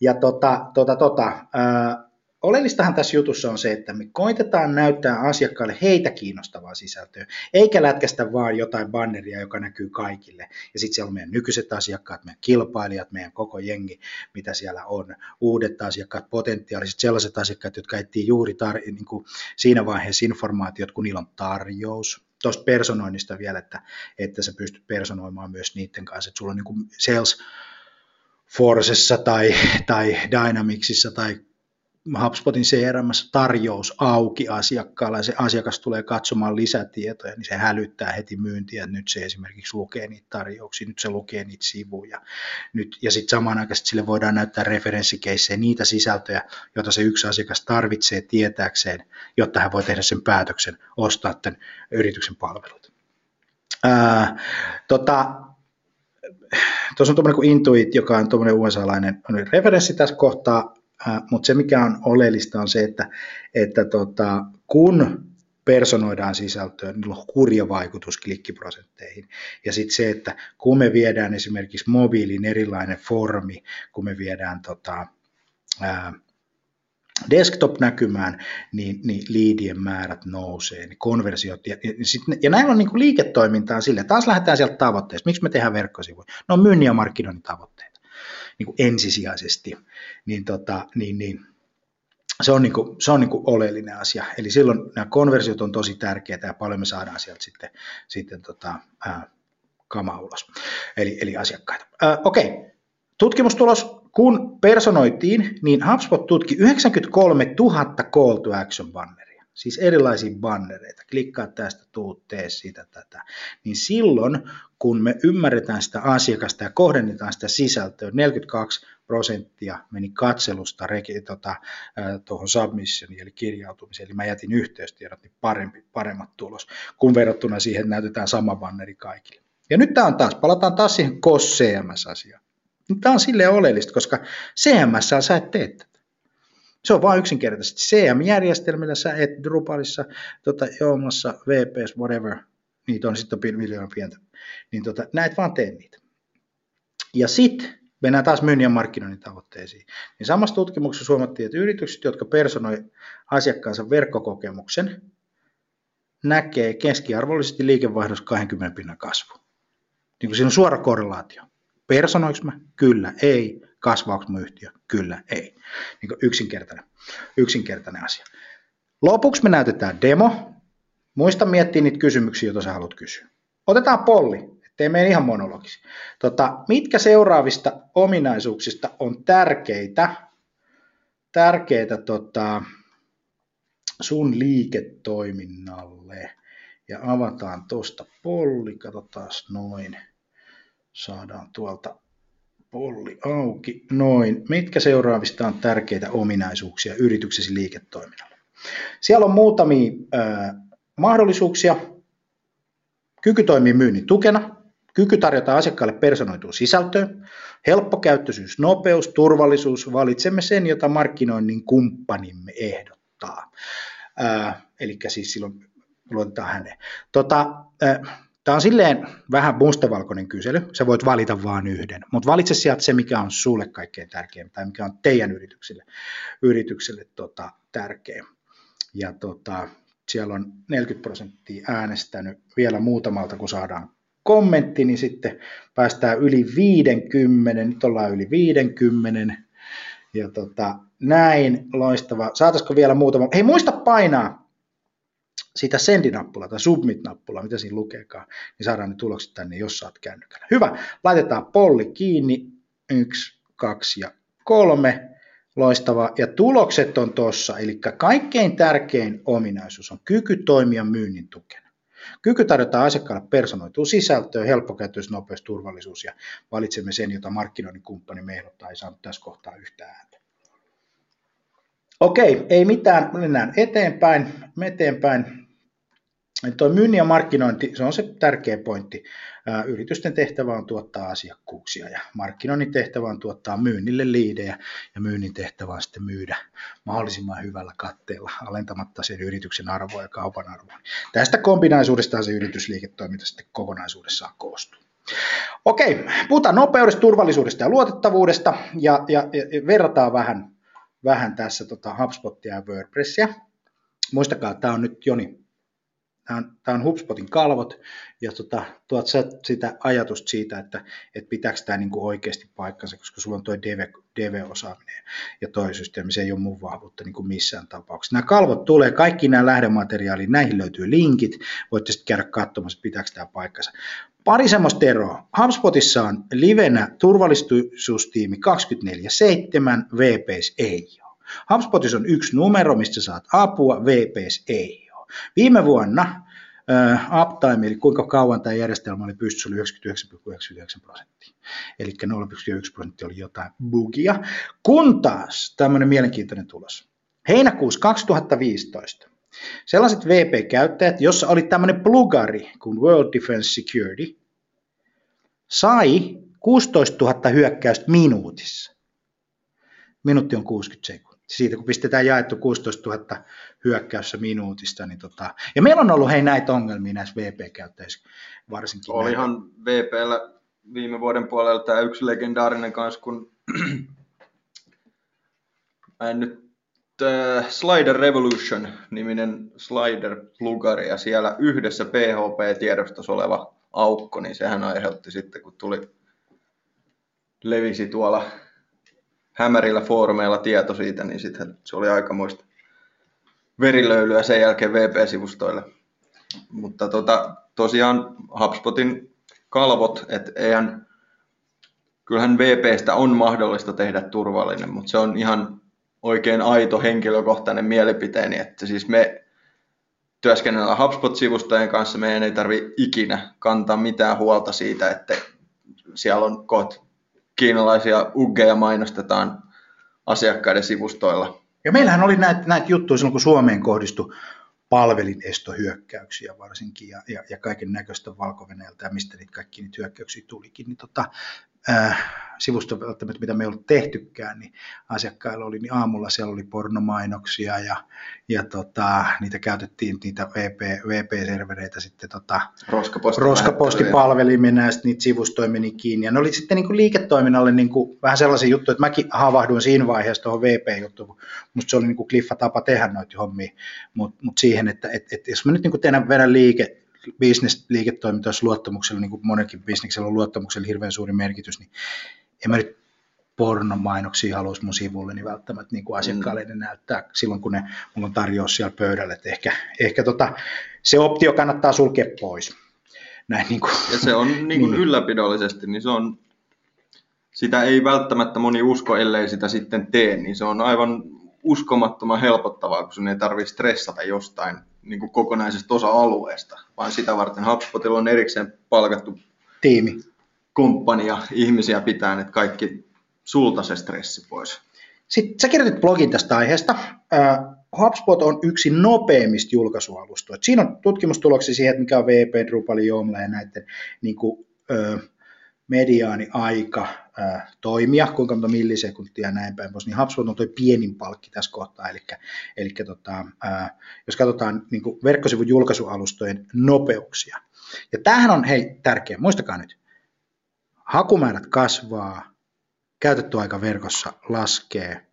ja tota, tota, tota, äh, oleellistahan tässä jutussa on se, että me koitetaan näyttää asiakkaille heitä kiinnostavaa sisältöä, eikä lätkästä vaan jotain banneria, joka näkyy kaikille. Ja sitten siellä on meidän nykyiset asiakkaat, meidän kilpailijat, meidän koko jengi, mitä siellä on, uudet asiakkaat, potentiaaliset sellaiset asiakkaat, jotka etsii juuri tar- niin kuin siinä vaiheessa informaatiot, kun niillä on tarjous. Tuosta personoinnista vielä, että, että sä pystyt personoimaan myös niiden kanssa, että sulla on niin kuin Sales Forcessa tai, tai Dynamicsissa tai HubSpotin C R M:ssä tarjous auki asiakkaalla ja se asiakas tulee katsomaan lisätietoja, niin se hälyttää heti myyntiä, että nyt se esimerkiksi lukee niitä tarjouksia, nyt se lukee niitä sivuja. Nyt, ja sitten samanaikaisesti sille voidaan näyttää referenssikeissejä, niitä sisältöjä, joita se yksi asiakas tarvitsee tietääkseen, jotta hän voi tehdä sen päätöksen ostaa tämän yrityksen palvelut. Ää, tota, tuossa on tuommoinen kuin Intuit, joka on tuommoinen U S A-lainen referenssi tässä kohtaa. Uh, mutta se, mikä on oleellista, on se, että, että tota, kun personoidaan sisältöä, niillä on hurja vaikutus klikkiprosentteihin. Ja sitten se, että kun me viedään esimerkiksi mobiilin erilainen formi, kun me viedään tota, uh, desktop-näkymään, niin, niin liidien määrät nousee, niin konversiot, ja, ja, ja näillä on niin kuin liiketoimintaa sille. Taas lähdetään sieltä tavoitteesta. Miksi me tehdään verkkosivuja? No myynnin ja markkinoinnin tavoitteet. Niin kuin ensisijaisesti, niin, tota, niin, niin se on, niin kuin, se on niin kuin oleellinen asia. Eli silloin nämä konversiot on tosi tärkeitä ja paljon me saadaan sieltä sitten, sitten tota, äh, kamaa ulos, eli, eli asiakkaita. Äh, Okei, okay. Tutkimustulos. Kun personoitiin, niin HubSpot tutki yhdeksänkymmentäkolmetuhatta call to action banneria, siis erilaisia bannereita, klikkaa tästä, tuu, tee sitä, tätä, niin silloin kun me ymmärretään sitä asiakasta ja kohdennetaan sitä sisältöä, neljäkymmentäkaksi prosenttia meni katselusta tuota, tuohon submissioniin, eli kirjautumiseen, eli mä jätin yhteystiedot, niin parempi, paremmat tulos, kun verrattuna siihen, että näytetään sama banneri kaikille. Ja nyt tämä on taas, palataan taas siihen C O S C M S-asiaan. Tämä on silleen oleellista, koska C M S sä et tee tätä. Se on vain yksinkertaisesti. C M-järjestelmillä sä et Drupalissa, tuota, Joomassa, V P:ssä, whatever, niitä on sitten miljoona pientä, niin tota, näet vaan tee niitä. Ja sitten mennään taas myynnin ja markkinoinnin tavoitteisiin. Niin samassa tutkimuksessa huomattiin, että yritykset, jotka personoi asiakkaansa verkkokokemuksen, näkee keskiarvollisesti liikevaihdossa kaksikymmentä pinnan kasvu. Niin kuin siinä on suora korrelaatio. Personoinko mä? Kyllä, ei. Kasvaako mun yhtiö? Kyllä, ei. Niin kuin yksinkertainen, yksinkertainen asia. Lopuksi me näytetään demo. Muista miettiä niitä kysymyksiä, joita sä haluat kysyä. Otetaan polli, ettei mene ihan monologisi. Tota, mitkä seuraavista ominaisuuksista on tärkeitä, tärkeitä tota, sun liiketoiminnalle? Ja avataan tuosta polli, katsotaan noin. Saadaan tuolta polli auki, noin. Mitkä seuraavista on tärkeitä ominaisuuksia yrityksesi liiketoiminnalle? Siellä on muutamia äh, mahdollisuuksia. Kyky toimii myynnin tukena, kyky tarjota asiakkaalle personoitua sisältöä, helppokäyttöisyys, nopeus, turvallisuus, valitsemme sen, jota markkinoinnin kumppanimme ehdottaa. Äh, eli siis silloin luotetaan häneen. Tota, äh, Tämä on silleen vähän mustavalkoinen kysely, sä voit valita vain yhden, mutta valitse sieltä se, mikä on sulle kaikkein tärkein tai mikä on teidän yritykselle, yritykselle tota, tärkeä. Ja tota, siellä on neljäkymmentä prosenttia äänestänyt vielä muutamalta, kun saadaan kommentti, niin sitten päästään yli viisikymmentä, nyt ollaan yli viisikymmentä ja tota, näin, loistavaa. Saataisiko vielä muutama, hei muista painaa sitä sendi-nappulaa tai submit-nappulaa, mitä siinä lukeekaan, niin saadaan ne tulokset tänne, jos saat kännykällä. Hyvä, laitetaan polli kiinni, yksi, kaksi ja kolme, loistavaa, ja tulokset on tuossa, eli kaikkein tärkein ominaisuus on kyky toimia myynnin tukena. Kyky tarjota asiakkaalle personoitua sisältöä, helppokäyttöisyys, nopeus, turvallisuus, ja valitsemme sen, jota markkinoinnin kumppani me ehdottaa, ei saanut tässä kohtaa yhtään ääntä. Okei, ei mitään, mennään eteenpäin, eteenpäin. Tuo myynnin ja markkinointi, se on se tärkeä pointti. Yritysten tehtävä on tuottaa asiakkuuksia ja markkinoinnin tehtävä on tuottaa myynnille liidejä ja myynnin tehtävä on sitten myydä mahdollisimman hyvällä katteella, alentamatta sen yrityksen arvoa ja kaupan arvoa. Tästä kombinaisuudestaan se yritysliiketoiminta sitten kokonaisuudessaan koostuu. Okei, puhutaan nopeudesta, turvallisuudesta ja luotettavuudesta ja, ja, ja verrataan vähän, vähän tässä tota HubSpotia ja WordPressia. Muistakaa, tämä on nyt Joni. Tämä on HubSpotin kalvot, ja tuota, tuot sitä ajatusta siitä, että, että pitääkö tämä niin kuin oikeasti paikkansa, koska sulla on tuo D V-osaaminen ja tuo systeemi, se ei ole mun vahvuutta niin kuin missään tapauksessa. Nämä kalvot tulee, kaikki nämä lähdemateriaalit, näihin löytyy linkit, voitte sitten käydä katsomassa, pitääkö tämä paikkansa. Pari semmoista eroa. HubSpotissa on livenä turvallisuustiimi kaksikymmentäneljä seitsemän, W P S ei ole. HubSpotissa on yksi numero, mistä saat apua, W P S ei. Viime vuonna uh, uptime, eli kuinka kauan tämä järjestelmä oli pystyssä, oli yhdeksänkymmentäyhdeksän pilkku yhdeksänkymmentäyhdeksän prosenttia. Eli nolla pilkku yksi prosenttia oli jotain bugia. Kun taas tämmöinen mielenkiintoinen tulos. Heinäkuussa kaksituhattaviisitoista sellaiset V P-käyttäjät, jossa oli tämmöinen plugari kuin World Defense Security, sai kuusitoistatuhatta hyökkäystä minuutissa. Minuutti on kuusikymmentä sekuntia. Siitä kun pistetään jaettu kuusitoistatuhatta hyökkäyssä minuutista. Niin tota, ja meillä on ollut hei näitä ongelmia näissä V P-käyttäjissä varsinkin. Olihan näitä. V P:llä viime vuoden puolella tämä yksi legendaarinen kanssa, kun mä en nyt, äh, Slider Revolution-niminen Slider-plugari ja siellä yhdessä P H P-tiedostossa oleva aukko, niin sehän aiheutti sitten, kun tuli levisi tuolla hämärillä foorumeilla tieto siitä, niin sitten se oli aikamoista verilöylyä sen jälkeen V P-sivustoille. Mutta tota, tosiaan HubSpotin kalvot, että eihän, kyllähän V P:stä on mahdollista tehdä turvallinen, mutta se on ihan oikein aito henkilökohtainen mielipiteeni, että siis me työskennellään HubSpot-sivustojen kanssa, meidän ei tarvitse ikinä kantaa mitään huolta siitä, että siellä on koot. Kiinalaisia uggeja mainostetaan asiakkaiden sivustoilla. Ja meillähän oli näitä, näitä juttuja silloin, kun Suomeen kohdistui palvelinestohyökkäyksiä varsinkin ja, ja, ja kaiken näköistä Valko-Venäjältä ja mistä niitä kaikki niitä hyökkäyksiä tulikin. Niin tota, äh, sivusto välttämättä, mitä me ei ollut tehtykään, niin asiakkailla oli, niin aamulla siellä oli pornomainoksia ja, ja tota, niitä käytettiin, niitä V P-servereitä sitten tota, roskapostipalvelimena ja sitten niitä sivustoja meni kiinni. Ja ne oli sitten niin kuin liiketoiminnalle niin kuin vähän sellaisia juttuja, että mäkin havahduin siinä vaiheessa tuohon V P-juttuun. Musta se oli niin kuin kliffa tapa tehdä noita hommia, mutta mut siihen, että et, et, jos mä nyt niin kuin tehdään verran liike, bisnesliiketoiminta olisi luottamuksella, niin kuin monenkin bisneksellä on luottamuksella hirveän suuri merkitys, niin en mä nyt pornomainoksia haluaisi mun sivulle, niin välttämättä niin kuin asiakkaalle ne näyttää silloin, kun ne, mulla on tarjous siellä pöydällä, että ehkä, ehkä tota, se optio kannattaa sulkea pois. Näin, niin kuin. Ja se on niin kuin niin. Ylläpidollisesti, niin se on, sitä ei välttämättä moni usko, ellei sitä sitten tee, niin se on aivan uskomattoman helpottavaa, kun sun ei tarvitse stressata jostain niin kuin kokonaisesta osa-alueesta, vaan sitä varten HubSpotilla on erikseen palkattu tiimi, komppania, ihmisiä pitää, että kaikki sulta se stressi pois. Sitten sä kirjoitit blogin tästä aiheesta. Uh, HubSpot on yksi nopeimmista julkaisualustoista. Siinä on tutkimustuloksia siihen, että mikä on V P, Drupal, Joomla ja näiden niin kuin, uh, mediaaniaika uh, toimia, kuinka monta millisekuntia ja näin päin pois, niin HubSpot on toi pienin palkki tässä kohtaa. Eli, eli tota, uh, jos katsotaan niin kuin verkkosivun julkaisualustojen nopeuksia. Ja tämähän on, hei, tärkeä, muistakaa nyt. Hakumäärät kasvaa, käytetty aika verkossa laskee,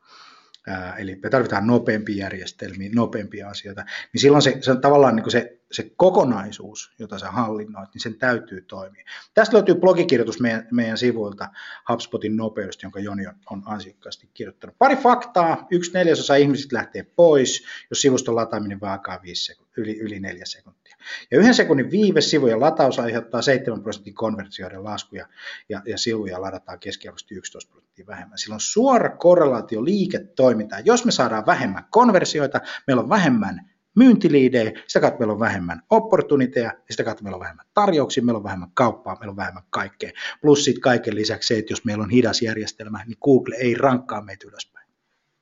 ää, eli me tarvitaan nopeampia järjestelmiä, nopeampia asioita, niin silloin se, se tavallaan niin kuin se, se kokonaisuus, jota sä hallinnoit, niin sen täytyy toimia. Tästä löytyy blogikirjoitus meidän, meidän sivuilta HubSpotin nopeudesta, jonka Joni on, on ansiokkaasti kirjoittanut. Pari faktaa, yksi neljäsosa ihmisistä lähtee pois, jos sivuston lataaminen vaan alkaa viisi sekuntia, yli, yli neljä sekuntia. Ja yhden sekunnin viive sivujen lataus aiheuttaa seitsemän prosentin konversioiden laskuja ja, ja sivuja ladataan keskiarvoisesti yksitoista prosenttia vähemmän. Sillä on suora korrelaatio liiketoimintaan. Jos me saadaan vähemmän konversioita, meillä on vähemmän myyntiliidejä, sitä kautta meillä on vähemmän opportuniteja, sitä kautta meillä on vähemmän tarjouksia, meillä on vähemmän kauppaa, meillä on vähemmän kaikkea. Plus sitten kaiken lisäksi se, että jos meillä on hidas järjestelmä, niin Google ei rankkaa meitä ylöspäin.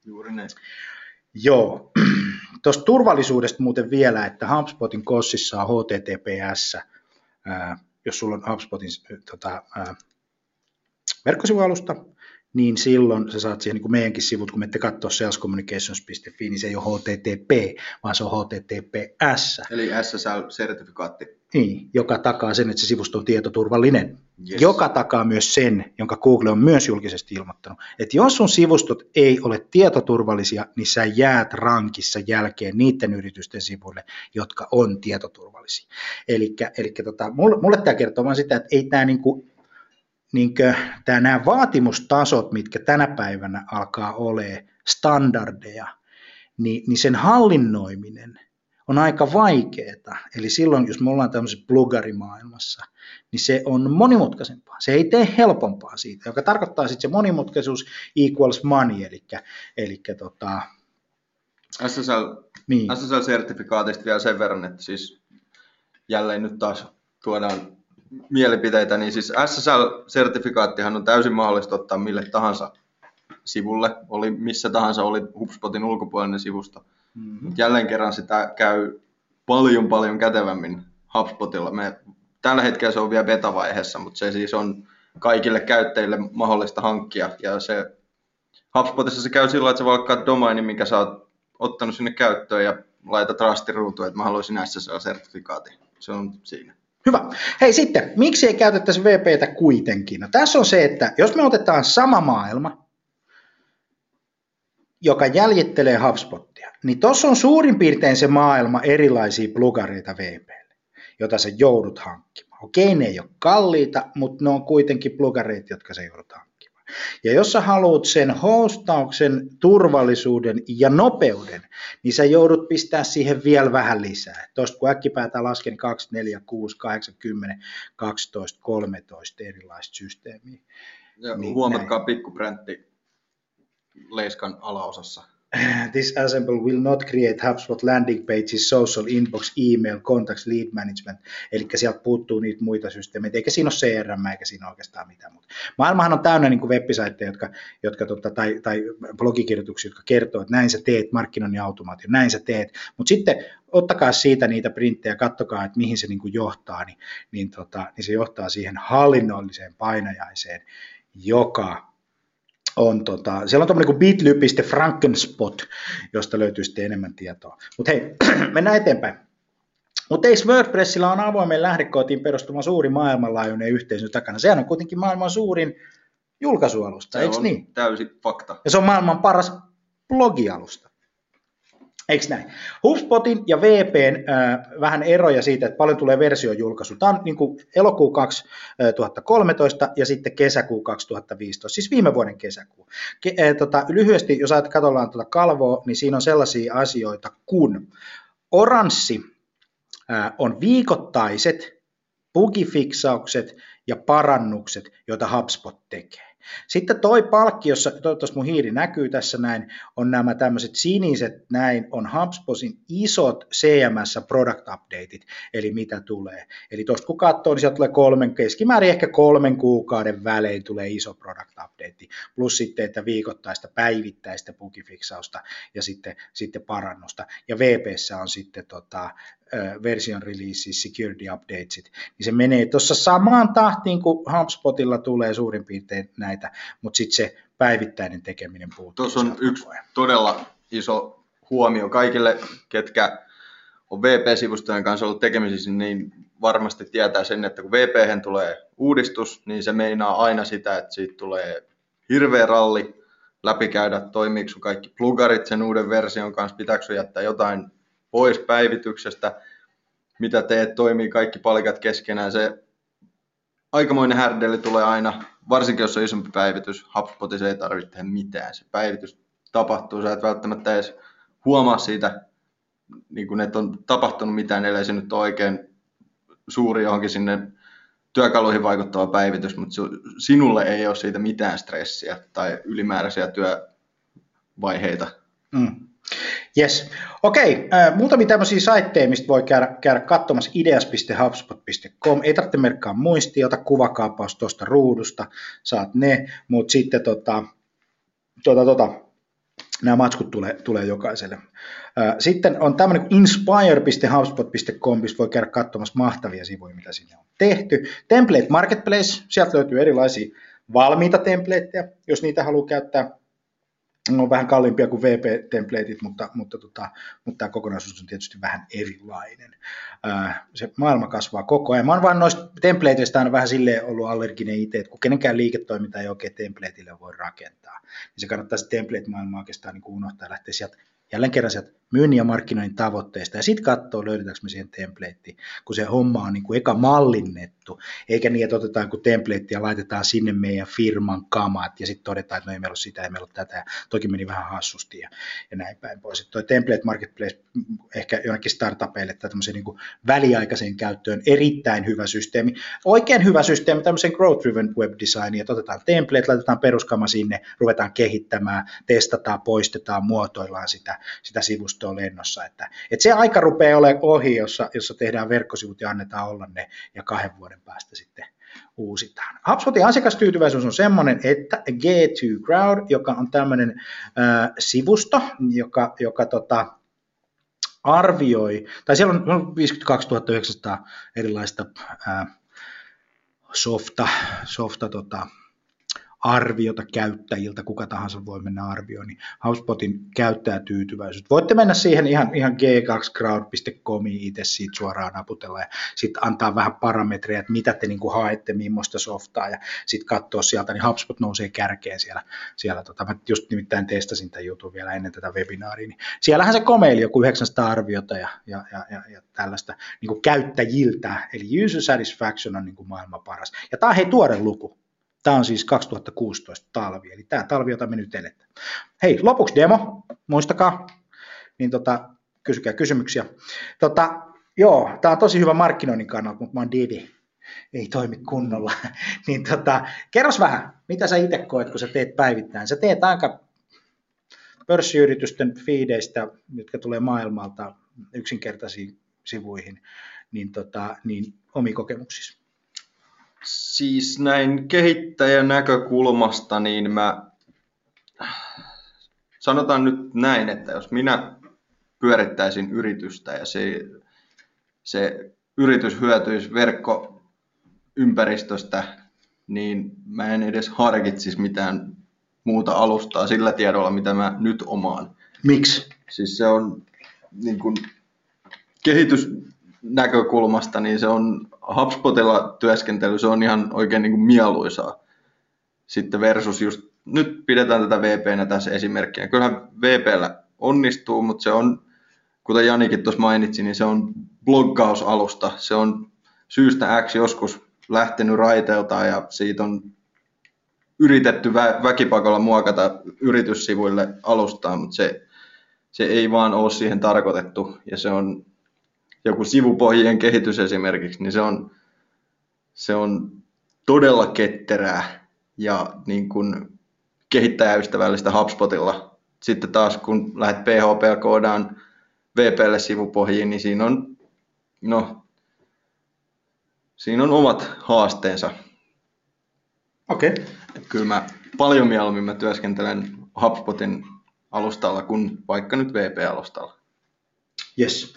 Juuri näin. Joo. Tuosta turvallisuudesta muuten vielä, että HubSpotin kossissa on H T T P S, ää, jos sulla on HubSpotin tota, ää, verkkosivualusta, niin silloin sä saat siihen niin kuin meidänkin sivut, kun menette katsoa sales communications piste f i, niin se ei ole H T T P, vaan se on H T T P S. Eli S S L-sertifikaatti. Niin, joka takaa sen, että se sivusto on tietoturvallinen. Yes. Joka takaa myös sen, jonka Google on myös julkisesti ilmoittanut, että jos sun sivustot ei ole tietoturvallisia, niin sä jäät rankissa jälkeen niiden yritysten sivuille, jotka on tietoturvallisia. Eli tota, mulle tämä kertoo vaan sitä, että ei tämä niinku, niinku, nämä vaatimustasot, mitkä tänä päivänä alkaa olemaan standardeja, niin, niin sen hallinnoiminen on aika vaikeaa. Eli silloin, jos me ollaan tämmöisessä plugarimaailmassa, niin se on monimutkaisempaa. Se ei tee helpompaa siitä, joka tarkoittaa sitten se monimutkaisuus equals money, eli, eli tota... S S L, niin. S S L-sertifikaatista vielä sen verran, että siis jälleen nyt taas tuodaan mielipiteitä, niin siis S S L-sertifikaattihan on täysin mahdollista ottaa mille tahansa sivulle, oli missä tahansa oli HubSpotin ulkopuolinen sivusto. Mm-hmm. Jälleen kerran sitä käy paljon paljon kätevämmin HubSpotilla. Me, tällä hetkellä se on vielä beta-vaiheessa, mutta se siis on kaikille käyttäjille mahdollista hankkia. Ja se, HubSpotissa se käy sillä, että sä valkkaat domainin, minkä sä oot ottanut sinne käyttöön ja laitat rastin ruutuun, että mä haluaisin S S L-sertifikaatin. Se on siinä. Hyvä. Hei sitten, miksi ei käytettäisi V P:tä kuitenkin? No, tässä on se, että jos me otetaan sama maailma, joka jäljittelee HubSpotia, niin tuossa on suurin piirtein se maailma erilaisia plugareita V P:lle, jota sä joudut hankkimaan. Okei, ne ei ole kalliita, mutta ne on kuitenkin plugareita, jotka sä joudut hankkimaan. Ja jos sä haluat sen hostauksen, turvallisuuden ja nopeuden, niin sä joudut pistää siihen vielä vähän lisää. Tuosta kun äkkipäätään lasken kaksi, neljä, kuusi, kahdeksan, kymmenen, kaksitoista, kolmetoista erilaista systeemiä. Ja niin huomatkaa pikkuprentti. Leiskan alaosassa. This assemble will not create HubSpot landing pages, social inbox, email, contacts, lead management. Eli sieltä puuttuu niitä muita systeemeitä, eikä siinä ole C R M, eikä siinä oikeastaan mitään muuta. Maailmahan on täynnä niin kuin web-saitteja jotka, jotka, tota, tai, tai blogikirjoituksia, jotka kertoo, että näin sä teet, markkinoinnin automaatio, näin sä teet. Mutta sitten ottakaa siitä niitä printtejä, katsokaa, että mihin se niin kuin johtaa, niin, niin, tota, niin se johtaa siihen hallinnolliseen painajaiseen. joka on, tota, siellä on tuommoinen kuin bit.ly.frankenspot, josta löytyy sitten enemmän tietoa. Mutta hei, mennään eteenpäin. Mutta eikö WordPressillä on avoimen lähdekootiin perustuva suuri maailmanlaajuinen yhteisö takana? Sehän on kuitenkin maailman suurin julkaisualusta, eikö niin? Täysin fakta. Ja se on maailman paras blogialusta. Eikö näin? HubSpotin ja V P:n äh, vähän eroja siitä, että paljon tulee versiojulkaisu. Tämä on niin kuin elokuu kaksituhattakolmetoista ja sitten kesäkuu kaksituhattaviisitoista, siis viime vuoden kesäkuu. Ke, äh, tota, lyhyesti, jos katsotaan tuota kalvoa, niin siinä on sellaisia asioita kuin oranssi äh, on viikoittaiset bugifiksaukset ja parannukset, joita HubSpot tekee. Sitten toi palkki, jossa toivottavasti mun hiiri näkyy tässä näin, on nämä tämmöiset siniset näin, on HubSpotin isot C M S-product updateit, eli mitä tulee. Eli tuosta kun katsoo, niin sieltä tulee kolmen, keskimäärin ehkä kolmen kuukauden välein tulee iso product update, plus sitten, että viikoittaista päivittäistä bugifiksausta ja sitten, sitten parannusta. Ja V P:ssä on sitten tota, version releases, security updatesit, niin se menee tuossa samaan tahtiin, kun HubSpotilla tulee suurin piirtein näitä, mutta sitten se päivittäinen tekeminen puuttuu. Tuossa on yksi todella iso huomio kaikille, ketkä on V P-sivustojen kanssa ollut tekemisissä, niin varmasti tietää sen, että kun V P:hen tulee uudistus, niin se meinaa aina sitä, että siitä tulee hirveä ralli, läpikäydä, toimiiko sun kaikki plugarit sen uuden version kanssa, pitääkö sun jättää jotain pois päivityksestä, mitä teet, toimii kaikki palikat keskenään. Se aikamoinen härdeli tulee aina, varsinkin jos on isompi päivitys. HubSpotissa ei tarvitse tehdä mitään. Se päivitys tapahtuu, sä et välttämättä edes huomaa siitä, niin kun et on tapahtunut mitään, ellei se nyt ole oikein suuri johonkin sinne työkaluihin vaikuttava päivitys, mutta sinulle ei ole siitä mitään stressiä tai ylimääräisiä työvaiheita. Mm. Jes, okei. Äh, muutamia tämmöisiä saitteja, mistä voi käydä, käydä katsomassa ideas piste hubspot piste com. Ei tarvitse merkkaa muistia, ota kuvakaapaus tuosta ruudusta, saat ne, mutta sitten tota, tota, tota, nämä matskut tulee, tulee jokaiselle. Äh, sitten on tämmöinen kuin inspire piste hubspot piste com, mistä voi käydä katsomassa mahtavia sivuja, mitä sinne on tehty. Template Marketplace, sieltä löytyy erilaisia valmiita templateja, jos niitä haluaa käyttää. Ne on vähän kalliimpia kuin V P-templateit, mutta, mutta, tota, mutta tämä kokonaisuus on tietysti vähän erilainen. Ää, se maailma kasvaa koko ajan. Mä oon vaan noista templateista aina vähän silleen ollut allerginen itse, että kun kenenkään liiketoiminta ei oikein templateille voi rakentaa, niin se kannattaa se template-maailma oikeastaan niin unohtaa ja lähteä sieltä, jälleen kerran sieltä myynnin ja markkinoinnin tavoitteista ja sitten katsoa, löydetäänkö me siihen templateen, kun se homma on niin kuin eka mallinnettu, eikä niin, että otetaan joku template ja laitetaan sinne meidän firman kamat ja sitten todetaan, että no ei meillä ole sitä, ei meillä ole tätä, toki meni vähän hassusti ja, ja näin päin pois. Että toi template marketplace ehkä jonnekin startupeille tai tämmöiseen niin kuin väliaikaiseen käyttöön erittäin hyvä systeemi, oikein hyvä systeemi tämmöisen growth-driven web designiin, että otetaan template, laitetaan peruskama sinne, ruvetaan kehittämään, testataan, poistetaan, muotoillaan sitä, sitä sivustoa on lennossa, että, että se aika rupeaa olemaan ohi, jossa, jossa tehdään verkkosivut ja annetaan olla ne ja kahden vuoden päästä sitten uusitaan. HubSpotin asiakastyytyväisyys on semmoinen, että G two Crowd, joka on tämmöinen äh, sivusto, joka, joka tota, arvioi, tai siellä on viisikymmentäkaksituhatta yhdeksänsataa erilaista äh, softa, softa tota, arviota käyttäjiltä, kuka tahansa voi mennä arvioon, niin HubSpotin käyttäjätyytyväisyys. Voitte mennä siihen ihan, ihan g two crowd piste comiin itse siitä suoraan naputella ja sitten antaa vähän parametreja, että mitä te niinku haette, millaista softaa ja sitten katsoa sieltä, niin HubSpot nousee kärkeen siellä. siellä tota, mä just nimittäin testasin tämän jutun vielä ennen tätä webinaaria, niin siellähän se komeili joku yhdeksänsataa arviota ja, ja, ja, ja, ja tällaista niinku käyttäjiltä, eli user satisfaction on niinku maailman paras. Ja tämä on hei tuore luku. Tämä on siis kaksituhattakuusitoista talvi, eli tämä talvi, jota me nyt eletään. Hei, lopuksi demo, muistakaa, niin tota, kysykää kysymyksiä. Tota, joo, tämä on tosi hyvä markkinoinnin kannalta, mutta mä oon Didi, ei toimi kunnolla. niin tota, kerros vähän, mitä sä itse koet, kun sä teet päivittäin. Sä teet aika pörssiyritysten feedeistä, jotka tulee maailmalta yksinkertaisiin sivuihin, niin, tota, niin omia kokemuksissa. Siis näin kehittäjän näkökulmasta, niin mä sanotaan nyt näin, että jos minä pyörittäisin yritystä ja se, se yritys hyötyisi verkkoympäristöstä niin mä en edes harkitsisi mitään muuta alustaa sillä tiedolla, mitä mä nyt omaan. Miksi? Siis se on niin kuin kehitysnäkökulmasta, niin se on HubSpotilla työskentely, se on ihan oikein niin kuin mieluisaa. Sitten versus just, nyt pidetään tätä V P:nä tässä esimerkkinä. Kyllähän V P:llä onnistuu, mutta se on, kuten Janikin tuossa mainitsi, niin se on bloggausalusta. Se on syystä X joskus lähtenyt raiteiltaan ja siitä on yritetty vä- väkipakolla muokata yrityssivuille alustaa, mutta se, se ei vaan ole siihen tarkoitettu. Ja se on joku sivupohjien kehitys esimerkiksi, niin se on, se on todella ketterää ja niin kuin kehittäjäystävällistä HubSpotilla. Sitten taas kun lähdet P H P-koodaan V P:lle sivupohjiin, niin siinä on, no, siinä on omat haasteensa. Okei. Okay. Kyllä mä paljon mieluummin mä työskentelen HubSpotin alustalla kuin vaikka nyt V P-alustalla. Yes.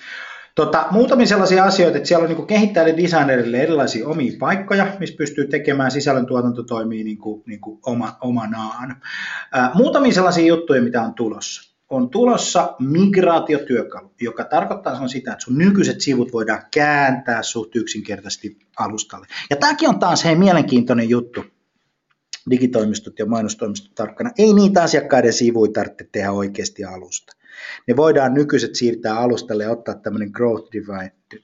Tota, muutamia sellaisia asioita, että siellä on niin kehittäjille, designerille erilaisia omia paikkoja, missä pystyy tekemään sisällöntuotantotoimia niin kuin, niin kuin oma, omanaan. Ää, muutamia sellaisia juttuja, mitä on tulossa. On tulossa migraatiotyökalu, joka tarkoittaa sitä, että sun nykyiset sivut voidaan kääntää suht yksinkertaisesti alustalle. Ja tämäkin on taas hei, mielenkiintoinen juttu. Digitoimistot ja mainostoimistot tarkkana. Ei niitä asiakkaiden sivuja tarvitse tehdä oikeasti alusta. Ne voidaan nykyiset siirtää alustalle ja ottaa tämmöinen growth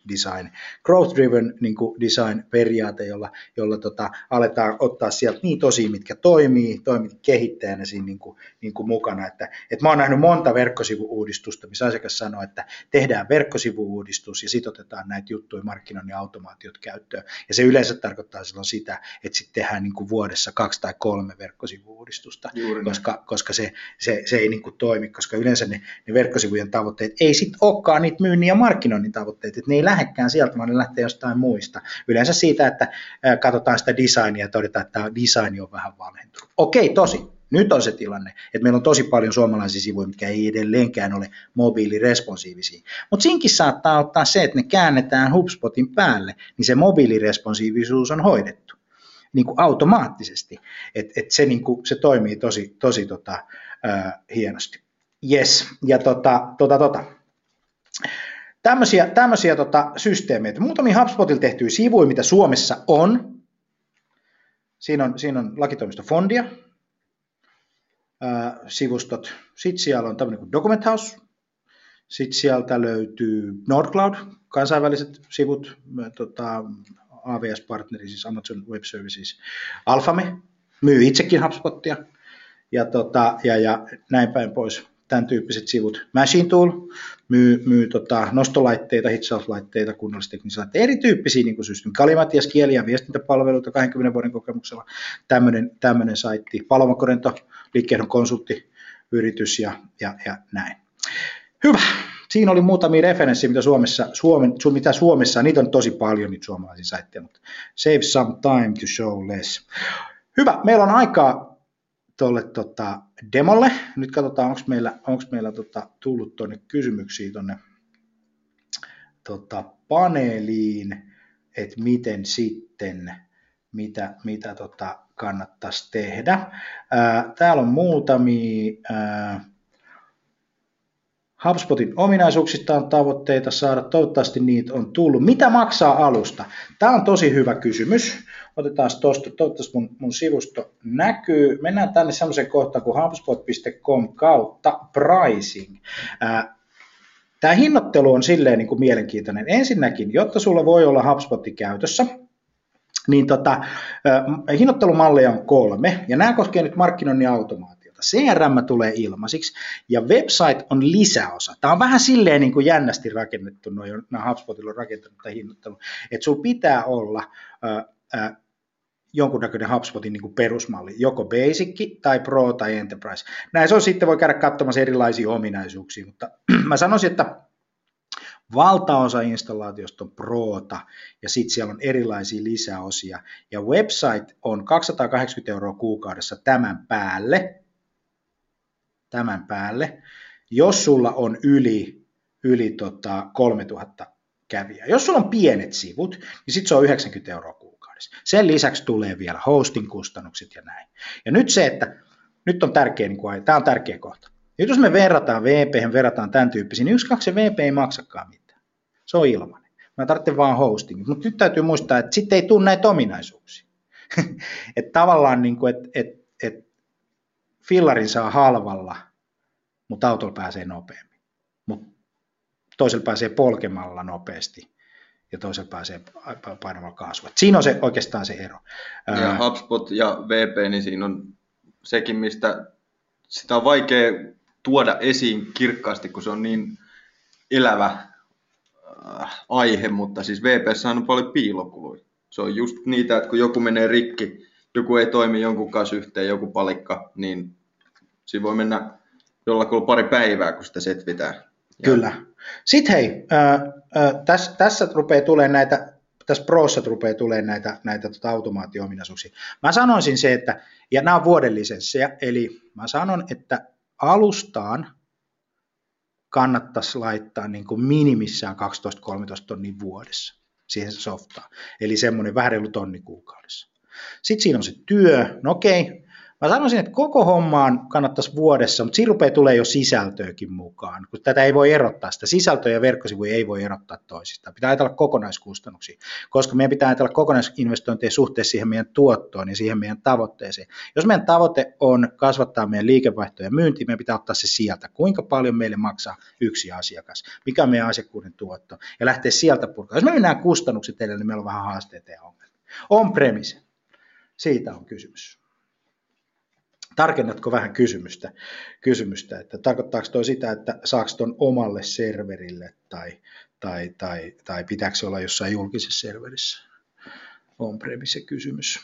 design, growth driven niin kuin design periaate, jolla, jolla tota, aletaan ottaa sieltä niitä osia, mitkä toimii, toimii kehittäjänä siinä niin kuin, niin kuin mukana. Että, et mä oon nähnyt monta verkkosivu-uudistusta, missä asiakas sanoo, että tehdään verkkosivu-uudistus ja sit otetaan näitä juttuja markkinoinnin automaatiot käyttöön. Ja se yleensä tarkoittaa silloin sitä, että sitten tehdään niin kuin vuodessa kaksi tai kolme verkkosivu-uudistusta, koska, koska se, se, se ei niin kuin toimi, koska yleensä ne ne verkkosivujen tavoitteet ei sitten olekaan niitä myynnin ja markkinoinnin tavoitteet, että ne ei lähdekään sieltä, vaan ne lähtee jostain muista. Yleensä siitä, että katsotaan sitä designia ja todetaan, että tämä design on vähän vanhentunut. Okei, tosi. Nyt on se tilanne, että meillä on tosi paljon suomalaisia sivuja, mitkä ei edelleenkään ole mobiiliresponsiivisia. Mutta siinkin saattaa ottaa se, että ne käännetään HubSpotin päälle, niin se mobiiliresponsiivisuus on hoidettu niin kuin automaattisesti. Että et se, niin kuin, se toimii tosi, tosi tota, äh, hienosti. Jes, ja tota, tota, tota. Tämmöisiä, tämmöisiä tota systeemejä. Muutamia HubSpotilla tehtyjä sivuja, mitä Suomessa on. Siinä on, siinä on lakitoimisto Fondia, ää, sivustot. Sitten siellä on tämmöinen kuin Document House. Sitten sieltä löytyy Nordcloud, kansainväliset sivut, tota, A W S-partneri, siis Amazon Web Services. Alfame myy itsekin HubSpotia ja, tota, ja, ja näin päin pois. Tämän tyyppiset sivut. Machine Tool myy, myy tota, nostolaitteita, hitchauslaitteita, kunnallisteknisiä laitteita, erityyppisiä niin systeemejä. Kalimatias, kieli- ja viestintäpalveluita kaksikymmentä vuoden kokemuksella. Tämmöinen, tämmöinen saitti. Palomakorento, liikkeenon konsulttiyritys ja, ja, ja näin. Hyvä. Siinä oli muutamia referenssejä, mitä Suomessa, Suomen, mitä Suomessa, niitä on tosi paljon niitä suomalaisia saitteja, mutta save some time to show less. Hyvä. Meillä on aikaa tuolle tota, demolle. Nyt katsotaan, onko meillä, onks meillä tota, tullut tuonne kysymyksiä tuonne tota, paneeliin, että miten sitten, mitä, mitä tota, kannattaisi tehdä. Ää, täällä on muutamia. Ää, HubSpotin ominaisuuksista on tavoitteita saada, toivottavasti niitä on tullut. Mitä maksaa alusta? Tämä on tosi hyvä kysymys. Otetaan tuosta, toivottavasti mun, mun sivusto näkyy. Mennään tänne semmoiseen kohtaan kuin HubSpot piste com kautta pricing. Tämä hinnoittelu on silleen niin kuin mielenkiintoinen. Ensinnäkin, jotta sulla voi olla HubSpotin käytössä, niin tota, hinnoittelumalleja on kolme, ja nämä koskee nyt markkinoinnin automaatiota. C R M tulee ilmaisiksi ja website on lisäosa. Tämä on vähän silleen niin kuin jännästi rakennettu, nämä HubSpotilla on rakentanut tai hinnoittanut, että sulla pitää olla ää, ää, jonkunnäköinen HubSpotin niin kuin perusmalli, joko basic tai pro tai enterprise. Näissä on sitten, voi käydä katsomassa erilaisia ominaisuuksia, mutta mä sanoisin, että valtaosa installaatiosta on proota ja sitten siellä on erilaisia lisäosia ja website on kaksisataakahdeksankymmentä euroa kuukaudessa tämän päälle. Tämän päälle, jos sulla on yli, yli tota kolmetuhatta kävijää. Jos sulla on pienet sivut, niin sitten se on yhdeksänkymmentä euroa kuukaudessa. kuukaudessa. Sen lisäksi tulee vielä hostin kustannukset ja näin. Ja nyt se, että nyt on tärkeä, niin kuin, tämä on tärkeä kohta. Nyt jos me verrataan V P, verrataan tämän tyyppisiin, niin yksi, kaksi V P ei maksakaan mitään. Se on ilmainen. Mä tarvitsen vaan hostingin. Mutta nyt täytyy muistaa, että sitten ei tule näitä ominaisuuksia. Että tavallaan, niin kuin, että, että, että fillarin saa halvalla, mutta autolla pääsee nopeammin. Mutta toisella pääsee polkemalla nopeasti ja toisella pääsee painamalla kaasua. Et siinä on se, oikeastaan se ero. Ja HubSpot ja V P, niin siinä on sekin, mistä sitä on vaikea tuoda esiin kirkkaasti, kun se on niin elävä aihe, mutta siis V P:ssä on paljon piilokuluja. Se on just niitä, että kun joku menee rikki, joku ei toimi jonkun kanssa yhteen, joku palikka, niin siinä voi mennä jollakulla pari päivää, kun sitä setvitään. Kyllä. Sitten hei, ää, ää, tässä, tässä rupeaa tulemaan näitä, tässä Prossa rupeaa tulemaan näitä, näitä tota automaatio-ominaisuuksia. Mä sanoisin se, että, ja nämä on vuoden lisenssejä, eli mä sanon, että alustaan kannattaisi laittaa niin kuin minimissään kaksitoista kolmetoista tonnin vuodessa siihen softaan. Eli semmoinen vähän reilu tonni kuukaudessa. Sitten siinä on se työ, no okei. Mä sanoisin, että koko hommaan kannattaisi vuodessa, mutta siinä rupeaa tulemaan jo sisältöäkin mukaan, kun tätä ei voi erottaa, sitä sisältöä ja verkkosivuja ei voi erottaa toisistaan. Pitää ajatella kokonaiskustannuksia, koska meidän pitää ajatella kokonaisinvestointeja suhteessa siihen meidän tuottoon ja siihen meidän tavoitteeseen. Jos meidän tavoite on kasvattaa meidän liikevaihtoja ja myyntiä, meidän pitää ottaa se sieltä, kuinka paljon meille maksaa yksi asiakas, mikä on meidän asiakkuuden tuotto, ja lähteä sieltä purkaan. Jos me mennään kustannukset edellä, niin meillä on vähän haasteita ja ongelmia. On premise. Siitä on kysymys. Tarkennatko vähän kysymystä, kysymystä että tarkoittaako tuo sitä, että saako tuon omalle serverille tai, tai, tai, tai pitääkö se olla jossain julkisessa serverissä? On premise kysymys.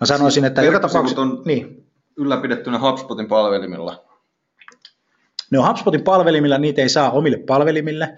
Mä sanoisin, että joka tapauksessa on niin ylläpidettynä HubSpotin palvelimilla. Ne on HubSpotin palvelimilla, niitä ei saa omille palvelimille.